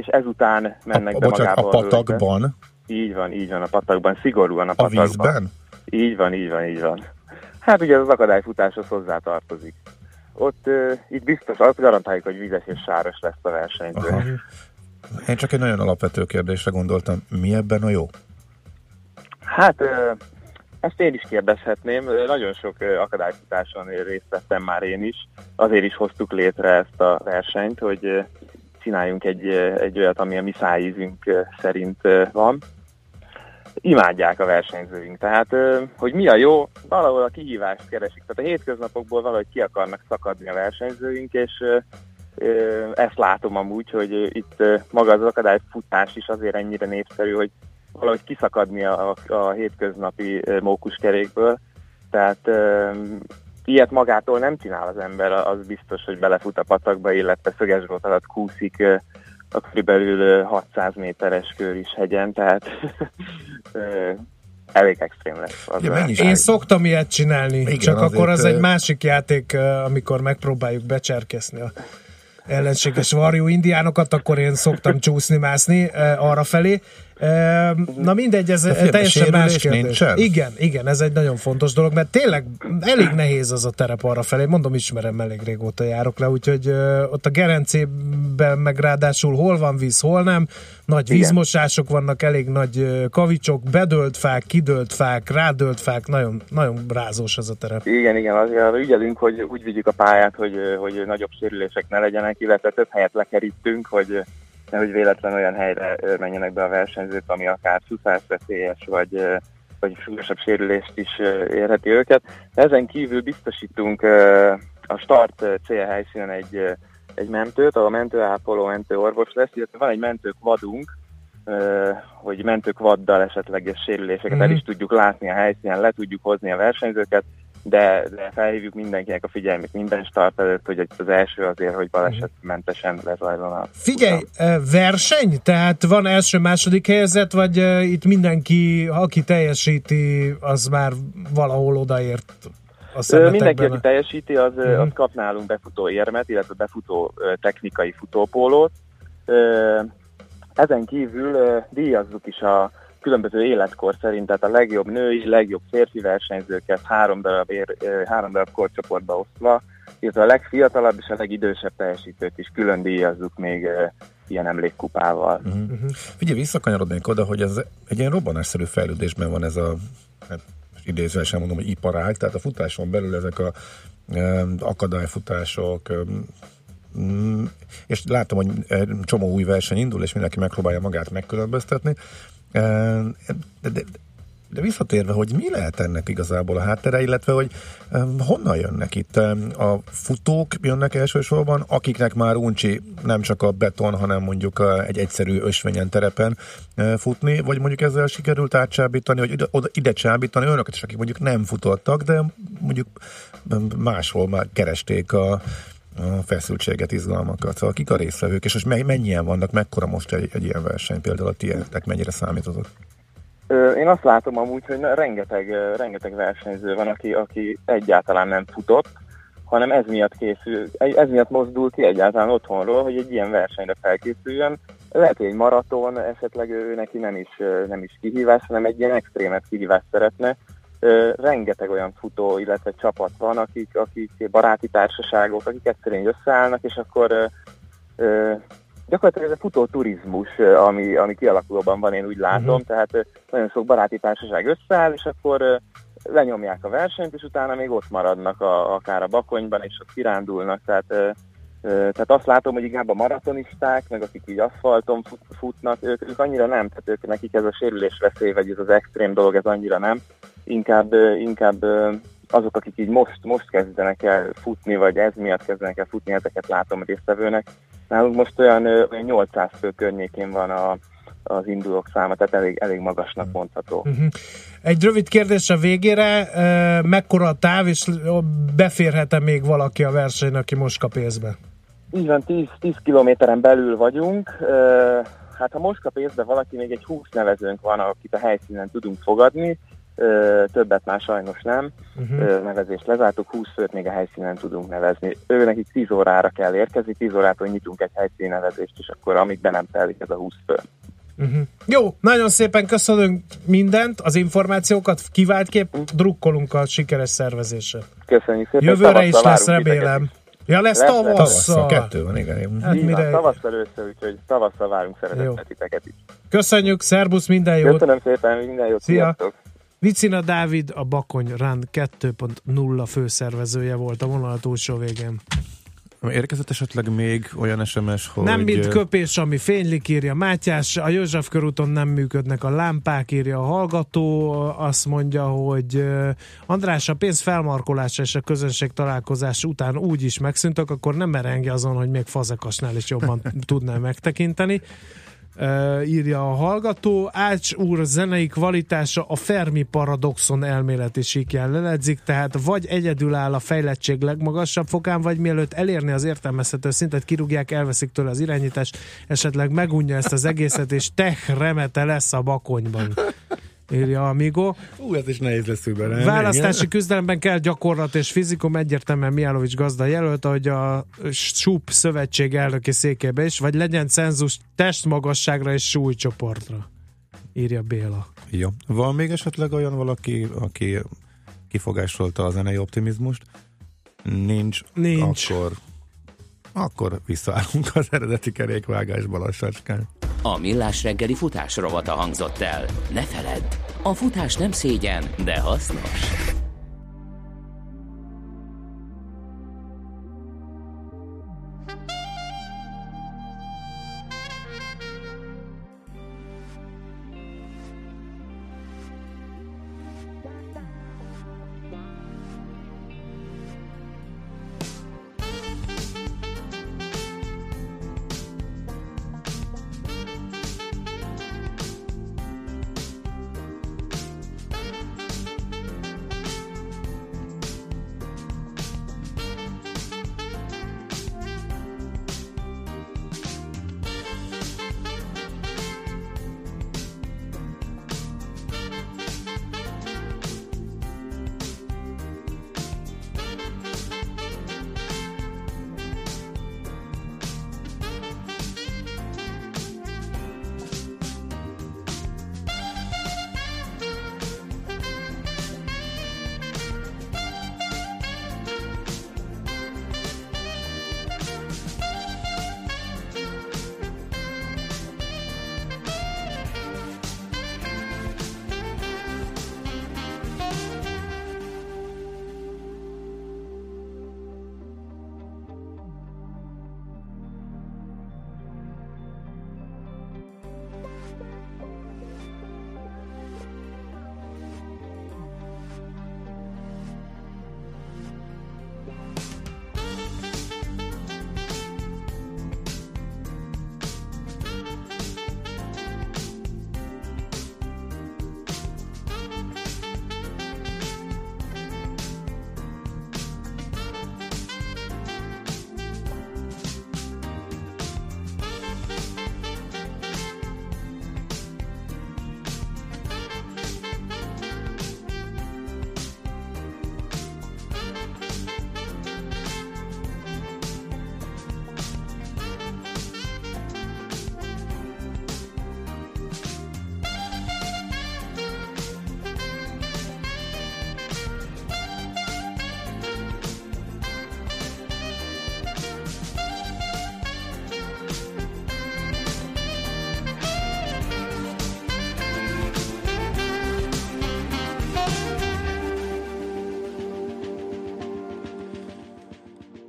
és ezután mennek a, be bocsánat, magába a patakban? Völgybe. Így van, így van a patakban, szigorúan a patakban. A vízben? Így van, így van, így van. Hát ugye az akadályfutáshoz hozzátartozik. Ott uh, itt biztos, garantáljuk, hogy vizes és sáros lesz a versenyző. Aha. Én csak egy nagyon alapvető kérdésre gondoltam. Mi ebben a jó? Hát uh, ezt én is kérdezhetném. Nagyon sok uh, akadályfutáson részt vettem már én is. Azért is hoztuk létre ezt a versenyt, hogy uh, csináljunk egy, uh, egy olyat, ami a mi szájízünk uh, szerint uh, van. Imádják a versenyzőink, tehát hogy mi a jó, valahol a kihívást keresik, tehát a hétköznapokból valahogy ki akarnak szakadni a versenyzőink, és ezt látom amúgy, hogy itt maga az akadályfutás is azért ennyire népszerű, hogy valahogy kiszakadni a, a hétköznapi mókuskerékből, tehát ilyet magától nem csinál az ember, az biztos, hogy belefut a patakba, illetve szögesdrót alatt kúszik a körülbelül hatszáz méteres kör is hegyen, tehát elég extrém lesz. Az ja, én szoktam ilyet csinálni, igen, csak akkor az egy másik játék, amikor megpróbáljuk becserkeszni a ellenséges varjú indiánokat, akkor én szoktam csúszni-mászni arrafelé. Na mindegy, ez teljesen más kérdés. Igen, igen, ez egy nagyon fontos dolog, mert tényleg elég nehéz az a terep arra felé. Mondom, ismerem, elég régóta járok le, úgyhogy ott a Gerencében meg ráadásul hol van víz, hol nem. Nagy vízmosások vannak, elég nagy kavicsok, bedőlt fák, kidőlt fák, rádőlt fák, nagyon, nagyon rázós ez a terep. Igen, igen, azért ügyelünk, hogy úgy vigyük a pályát, hogy, hogy nagyobb sérülések ne legyenek, illetve több helyet lekerítünk, hogy nehogy véletlen olyan helyre menjenek be a versenyzők, ami akár csúszásveszélyes, vagy, vagy súlyosabb sérülést is érheti őket. Ezen kívül biztosítunk a start célhelyszínen egy, egy mentőt, ahol mentőápoló, mentőorvos lesz, illetve van egy mentőkvadunk, hogy mentőkvaddal esetleges sérüléseket el is tudjuk látni a helyszínen, le tudjuk hozni a versenyzőket, de, de felhívjuk mindenkinek a figyelmét minden start előtt, hogy az első azért, hogy balesetmentesen lezajlon a... Figyelj, verseny? Tehát van első-második helyezett, vagy itt mindenki, aki teljesíti, az már valahol odaért a szemetekben? Mindenki, aki teljesíti, az, hmm. az kap nálunk befutó érmet, illetve befutó technikai futópólót. Ezen kívül díjazzuk is a különböző életkor szerint, tehát a legjobb női, legjobb férfi versenyzőket három darab, ér, három darab korcsoportba osztva, illetve a legfiatalabb és a legidősebb teljesítőt is külön díjazzuk még ilyen emlékkupával. Uh-huh. Figyelj, visszakanyarodnék oda, hogy ez egy ilyen robbanásszerű fejlődésben van ez a, hát idézően sem mondom, hogy iparág, tehát a futáson belül ezek a e, akadályfutások, e, mm, és látom, hogy csomó új verseny indul, és mindenki megpróbálja magát megkülönböztetni. De, de, de visszatérve, hogy mi lehet ennek igazából a háttere, illetve hogy honnan jönnek itt? A futók jönnek elsősorban, akiknek már uncsi nem csak a beton, hanem mondjuk egy egyszerű ösvényen terepen futni, vagy mondjuk ezzel sikerült átcsábítani, vagy ide, oda, ide csábítani önöket is, akik mondjuk nem futottak, de mondjuk máshol már keresték a a feszültséget, izgalmakat. Szóval kik a résztvevők, és most mennyien vannak, mekkora most egy, egy ilyen verseny, például a tiétek, mennyire számítotok? Én azt látom amúgy, hogy rengeteg, rengeteg versenyző van, aki, aki egyáltalán nem futott, hanem ez miatt készül, ez miatt mozdul ki egyáltalán otthonról, hogy egy ilyen versenyre felkészüljön. Lehet, hogy egy maraton, esetleg ő neki nem is, nem is kihívás, hanem egy ilyen extrémet kihívást szeretne. Rengeteg olyan futó, illetve csapat van, akik, akik baráti társaságok, akik egyszerűen összeállnak, és akkor ö, ö, gyakorlatilag ez a futóturizmus, ami, ami kialakulóban van, én úgy látom, uh-huh. tehát nagyon sok baráti társaság összeáll, és akkor ö, lenyomják a versenyt, és utána még ott maradnak a, akár a Bakonyban, és ott kirándulnak, tehát, ö, tehát azt látom, hogy inkább a maratonisták, meg akik így aszfalton fut, futnak, ők, ők annyira nem, tehát ők, nekik ez a sérülés veszély, vagy ez az extrém dolog, ez annyira nem. Inkább, inkább azok, akik így most, most kezdenek el futni, vagy ez miatt kezdenek el futni, ezeket látom résztvevőnek. Nálunk most olyan, olyan nyolcszáz fő környékén van a, az indulók száma, tehát elég, elég magasnak mondható. Egy rövid kérdés a végére, mekkora a táv, és beférhet-e még valaki a versenynek, aki most kap észbe? Így van, tíz kilométeren belül vagyunk. Hát ha most kap észbe valaki, még egy húsz nevezőnk van, akit a helyszínen tudunk fogadni. Ö, többet már sajnos nem, uh-huh. Ö, nevezést lezártuk, húsz főt még a helyszínen tudunk nevezni. Őnek így tíz órára kell érkezni, tíz órától nyitunk egy helyszín nevezést, és akkor amíg be nem telik ez a húsz fő. Uh-huh. Jó, nagyon szépen köszönünk mindent, az információkat, kiváltképp drukkolunk a sikeres szervezésre. Köszönjük szépen. Jövőre is lesz, remélem. Ja, lesz, lesz tavasszal. Tavasszal. Kettő van, igen. Hát mire... Tavasszal össze, úgyhogy tavasszal várunk szeretettel titeket is. Köszönjük, szervusz, minden jót. Köszönöm szépen, minden jót. Szia. Vicina Dávid, a Bakony Run kettő pont nulla főszervezője volt a vonal túlsó végén. Érkezett esetleg még olyan es em es, hogy... Nem mint köpés, ami fénylik, írja Mátyás. A József körúton nem működnek a lámpák, írja a hallgató. Azt mondja, hogy András, a pénz felmarkolása és a közönség találkozás után úgy is megszűntök, akkor nem merengje azon, hogy még Fazekasnál is jobban tudnám megtekinteni. Uh, írja a hallgató. Ács úr zenei kvalitása a Fermi paradoxon elméleti síkján leledzik, tehát vagy egyedül áll a fejlettség legmagasabb fokán, vagy mielőtt elérni az értelmezhető szintet, kirúgják, elveszik tőle az irányítást, esetleg megunja ezt az egészet, és tech remete lesz a Bakonyban. Írja Amigo. Ú, ez is nehéz lesz üben. Választási igen? Küzdelemben kell gyakorlat és fizikum, egyértelműen Mihálovics gazda jelölt, ahogy a es u pé szövetség elnöki székébe is, vagy legyen cenzus testmagasságra és súlycsoportra. írja Béla. Jó. Van még esetleg olyan valaki, aki kifogásolta a zenei optimizmust? Nincs. Nincs. Akkor, akkor visszaállunk az eredeti kerékvágásba lassacskán. A Millás reggeli futás rovata hangzott el. Ne feledd, a futás nem szégyen, de hasznos.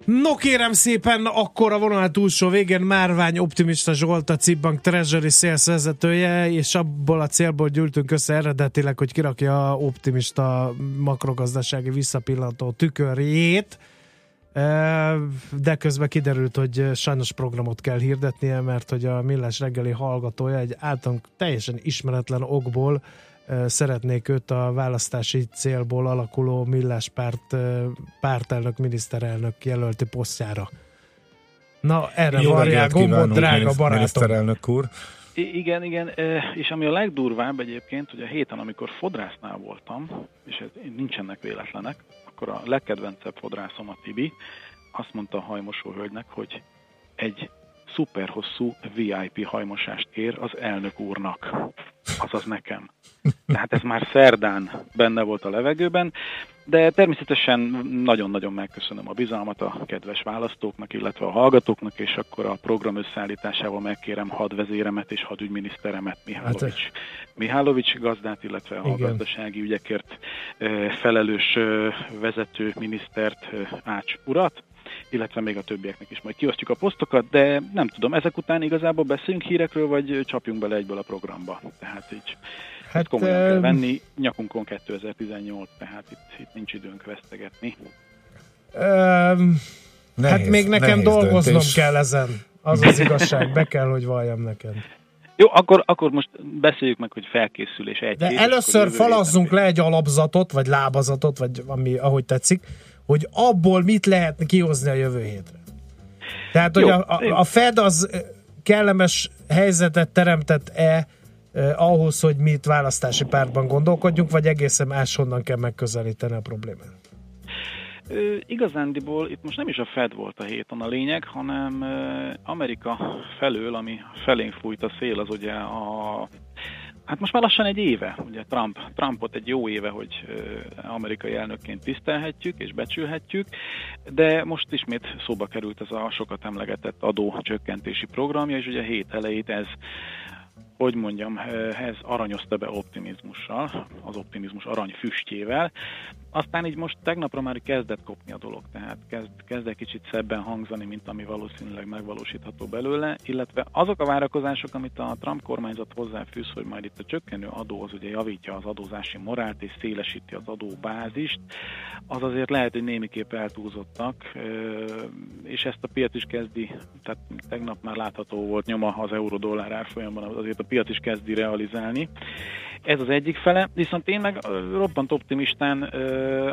No kérem szépen, akkor a vonal túlsó végén Márvány Optimista Zsolt, a Citibank Treasury Sales vezetője, és abból a célból gyűltünk össze eredetileg, hogy kirakja a optimista makrogazdasági visszapillantó tükörjét, de közben kiderült, hogy sajnos programot kell hirdetnie, mert hogy a Millás reggeli hallgatója egy általunk teljesen ismeretlen okból szeretnék őt a választási célból alakuló Millás párt pártelnök, miniszterelnök jelölti posztjára. Na, erre varjál gombot, drága barátom. Miniszterelnök úr. I- igen, igen, és ami a legdurvább egyébként, hogy a héten, amikor fodrásznál voltam, és nincsenek véletlenek, akkor a legkedvencebb fodrászom, a Tibi, azt mondta a hajmosó hölgynek, hogy egy szuper hosszú vé i pé hajmosást kér az elnök úrnak. Azaz nekem. Tehát ez már szerdán benne volt a levegőben, de természetesen nagyon-nagyon megköszönöm a bizalmat a kedves választóknak, illetve a hallgatóknak, és akkor a program összeállításával megkérem hadvezéremet és hadügyminiszteremet, Mihálovics. Hát, Mihálovics gazdát, illetve a igen. gazdasági ügyekért felelős vezető minisztert, Ács urat, illetve még a többieknek is majd kiosztjuk a posztokat, de nem tudom, ezek után igazából beszéljünk hírekről, vagy csapjunk bele egyből a programba. Tehát így hát, komolyan e... kell venni, nyakunkon kétezer-tizennyolc, tehát itt, itt nincs időnk vesztegetni. E... Nehéz, hát még nekem dolgoznom döntés. Kell ezen. Az az igazság, be kell, hogy valljam nekem. Jó, akkor, akkor most beszéljük meg, hogy felkészülés egy. De hét, először falazzunk le egy alapzatot, vagy lábazatot, vagy ami, ahogy tetszik, hogy abból mit lehet kihozni a jövő hétre. Tehát, jó, hogy a, a, a Fed az kellemes helyzetet teremtett-e eh, ahhoz, hogy mi itt választási pártban gondolkodjunk, vagy egészen máshonnan kell megközelíteni a problémát? Igazándiból itt most nem is a Fed volt a héten a lényeg, hanem Amerika felől, ami felén fújt a szél, az ugye a Hát most már lassan egy éve, ugye Trump, Trumpot egy jó éve, hogy amerikai elnökként tisztelhetjük és becsülhetjük, de most ismét szóba került ez a sokat emlegetett adócsökkentési programja, és ugye hét elejét ez, hogy mondjam, ez aranyozta be optimizmussal, az optimizmus aranyfüstjével. Aztán így most tegnapra már kezdett kopni a dolog, tehát kezd, kezd egy kicsit szebben hangzani, mint ami valószínűleg megvalósítható belőle, illetve azok a várakozások, amit a Trump kormányzat hozzáfűz, hogy majd itt a csökkenő adó az ugye javítja az adózási morált és szélesíti az adóbázist, az azért lehet, hogy némiképp eltúlzottak, és ezt a piac is kezdi, tehát tegnap már látható volt nyoma az euró-dollár árfolyamban, azért a piac is kezdi realizálni. Ez az egyik fele, viszont én meg roppant optimistán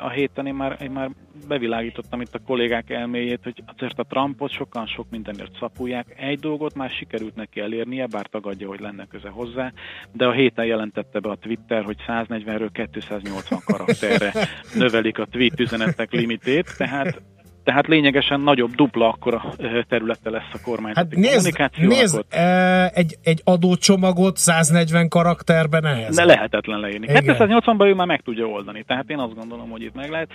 a héten én már, én már bevilágítottam itt a kollégák elméjét, hogy azért a Trumpot sokan sok mindenért szapulják. Egy dolgot már sikerült neki elérnie, bár tagadja, hogy lenne köze hozzá, de a héten jelentette be a Twitter, hogy száznegyvenről kétszáznyolcvan karakterre növelik a tweet üzenetek limitét, tehát Tehát lényegesen nagyobb, dupla akkora területe lesz a kormányzati hát kommunikáció. Nézd, e, egy, egy adócsomagot száznegyven karakterben ehhez. De lehetetlen leírni. kétszáznyolcvanban ő már meg tudja oldani, tehát én azt gondolom, hogy itt meg lehet.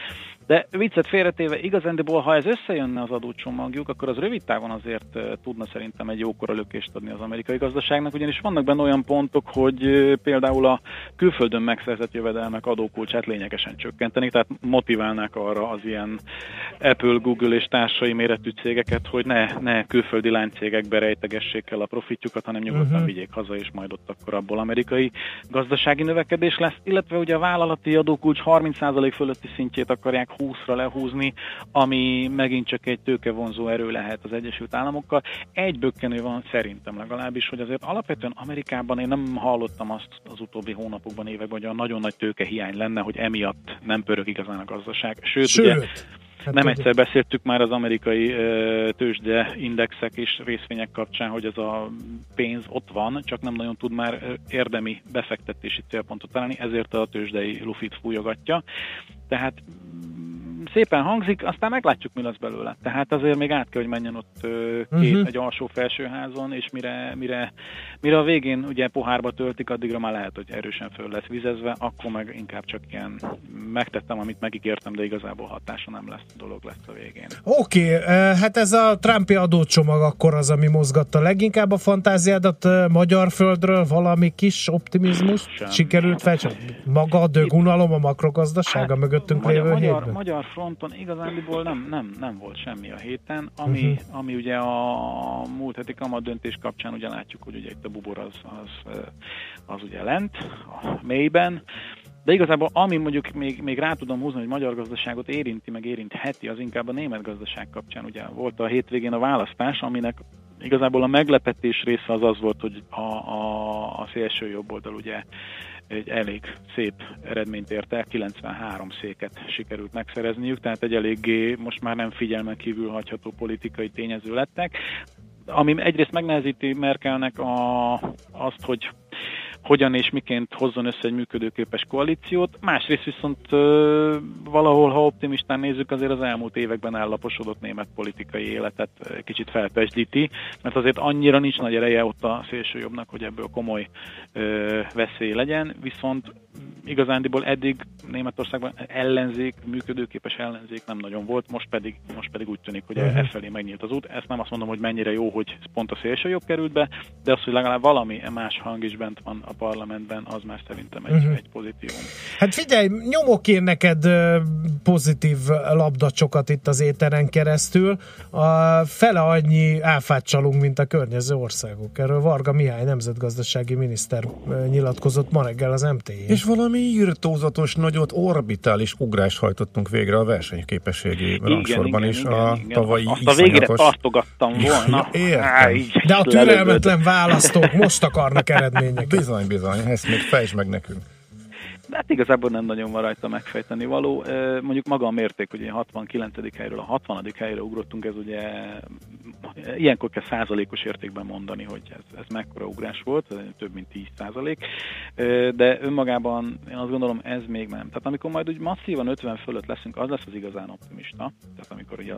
De viccet félretéve, igazándiból, ha ez összejönne az adócsomagjuk, akkor az rövid távon azért tudna szerintem egy jókora lökést adni az amerikai gazdaságnak, ugyanis vannak benne olyan pontok, hogy például a külföldön megszerzett jövedelmek adókulcsát lényegesen csökkentenék, tehát motiválnák arra az ilyen Apple, Google és társai méretű cégeket, hogy ne, ne külföldi lánycégekbe rejtegessék el a profitjukat, hanem nyugodtan uh-huh. vigyék haza, és majd ott akkor abból amerikai gazdasági növekedés lesz, illetve ugye a vállalati adókulcs harminc százalék fölötti szintjét akarják húszra lehúzni, ami megint csak egy tőkevonzó erő lehet az Egyesült Államokkal. Egy bökkenő van szerintem legalábbis, hogy azért alapvetően Amerikában én nem hallottam azt az utóbbi hónapokban, években, hogy a nagyon nagy tőkehiány lenne, hogy emiatt nem pörög igazán a gazdaság. Sőt, Sőt. Ugye, hát nem egyszer beszéltük már az amerikai uh, tőzsdeindexek és részvények kapcsán, hogy ez a pénz ott van, csak nem nagyon tud már érdemi befektetési célpontot találni, ezért a tőzsdei lufit fújogatja. Tehát szépen hangzik, aztán meglátjuk, mi lesz belőle. Tehát azért még át kell, hogy menjen ott uh, két, uh-huh. egy alsó-felsőházon, és mire, mire, mire a végén ugye pohárba töltik, addigra már lehet, hogy erősen föl lesz vizezve, akkor meg inkább csak ilyen megtettem, amit megígértem, de igazából hatása nem lesz, dolog lesz a végén. Oké, okay, hát ez a Trumpi adócsomag akkor az, ami mozgatta leginkább a fantáziádat magyar földről, valami kis optimizmus Sem. sikerült fel, csak maga a dögunalom, a makrogazdasága hát, mögöttünk magyar, lévő magyar, hétben? Magyar fronton igazándiból nem, nem, nem volt semmi a héten, ami, uh-huh. ami ugye a múlt heti kamat döntés kapcsán ugye látjuk, hogy ugye itt a bubor az, az, az ugye lent, a mélyben, de igazából ami mondjuk még, még rá tudom húzni, hogy magyar gazdaságot érinti, meg érintheti, az inkább a német gazdaság kapcsán. Ugye volt a hétvégén a választás, aminek igazából a meglepetés része az az volt, hogy a, a, a szélső jobb oldal ugye egy elég szép eredményt ért el, kilencvenhárom széket sikerült megszerezniük, tehát egy eléggé most már nem figyelmen kívül hagyható politikai tényező lettek, ami egyrészt megnehezíti Merkelnek a, azt, hogy hogyan és miként hozzon össze egy működőképes koalíciót, másrészt viszont ö, valahol, ha optimistán nézzük, azért az elmúlt években állaposodott német politikai életet kicsit felpesdíti, mert azért annyira nincs nagy ereje ott a szélsőjobbnak, hogy ebből komoly ö, veszély legyen, viszont igazándiból eddig Németországban ellenzék, működőképes ellenzék nem nagyon volt, most pedig, most pedig úgy tűnik, hogy e felé megnyílt az út. Ezt nem azt mondom, hogy mennyire jó, hogy pont a szélsőjobb került be, de az, hogy legalább valami más hang is bent van a parlamentben, az már szerintem egy, uh-huh. egy pozitívum. Hát figyelj, nyomok én neked pozitív labdacsokat itt az éteren keresztül. A fele annyi áfát csalunk, mint a környező országok. Erről Varga Mihály nemzetgazdasági miniszter nyilatkozott ma reggel az em té í-n. És valami irtózatos, nagyot orbitális ugrás hajtottunk végre a versenyképességi rangsorban is. Igen, a igen, tavalyi igen. Azt a végére tartogattam volna. Á, de a türelmetlen választók most akarnak eredményeket. Bizony, bizony, ezt még fejtsd meg nekünk. De hát igazából nem nagyon van rajta megfejteni való. Mondjuk maga a mérték, ugye hatvankilencedik helyről a hatvanedik helyre ugrottunk, ez ugye ilyenkor kell százalékos értékben mondani, hogy ez, ez mekkora ugrás volt, több mint tíz százalék, de önmagában én azt gondolom, ez még nem. Tehát amikor majd úgy masszívan ötven fölött leszünk, az lesz az igazán optimista. Tehát amikor ugye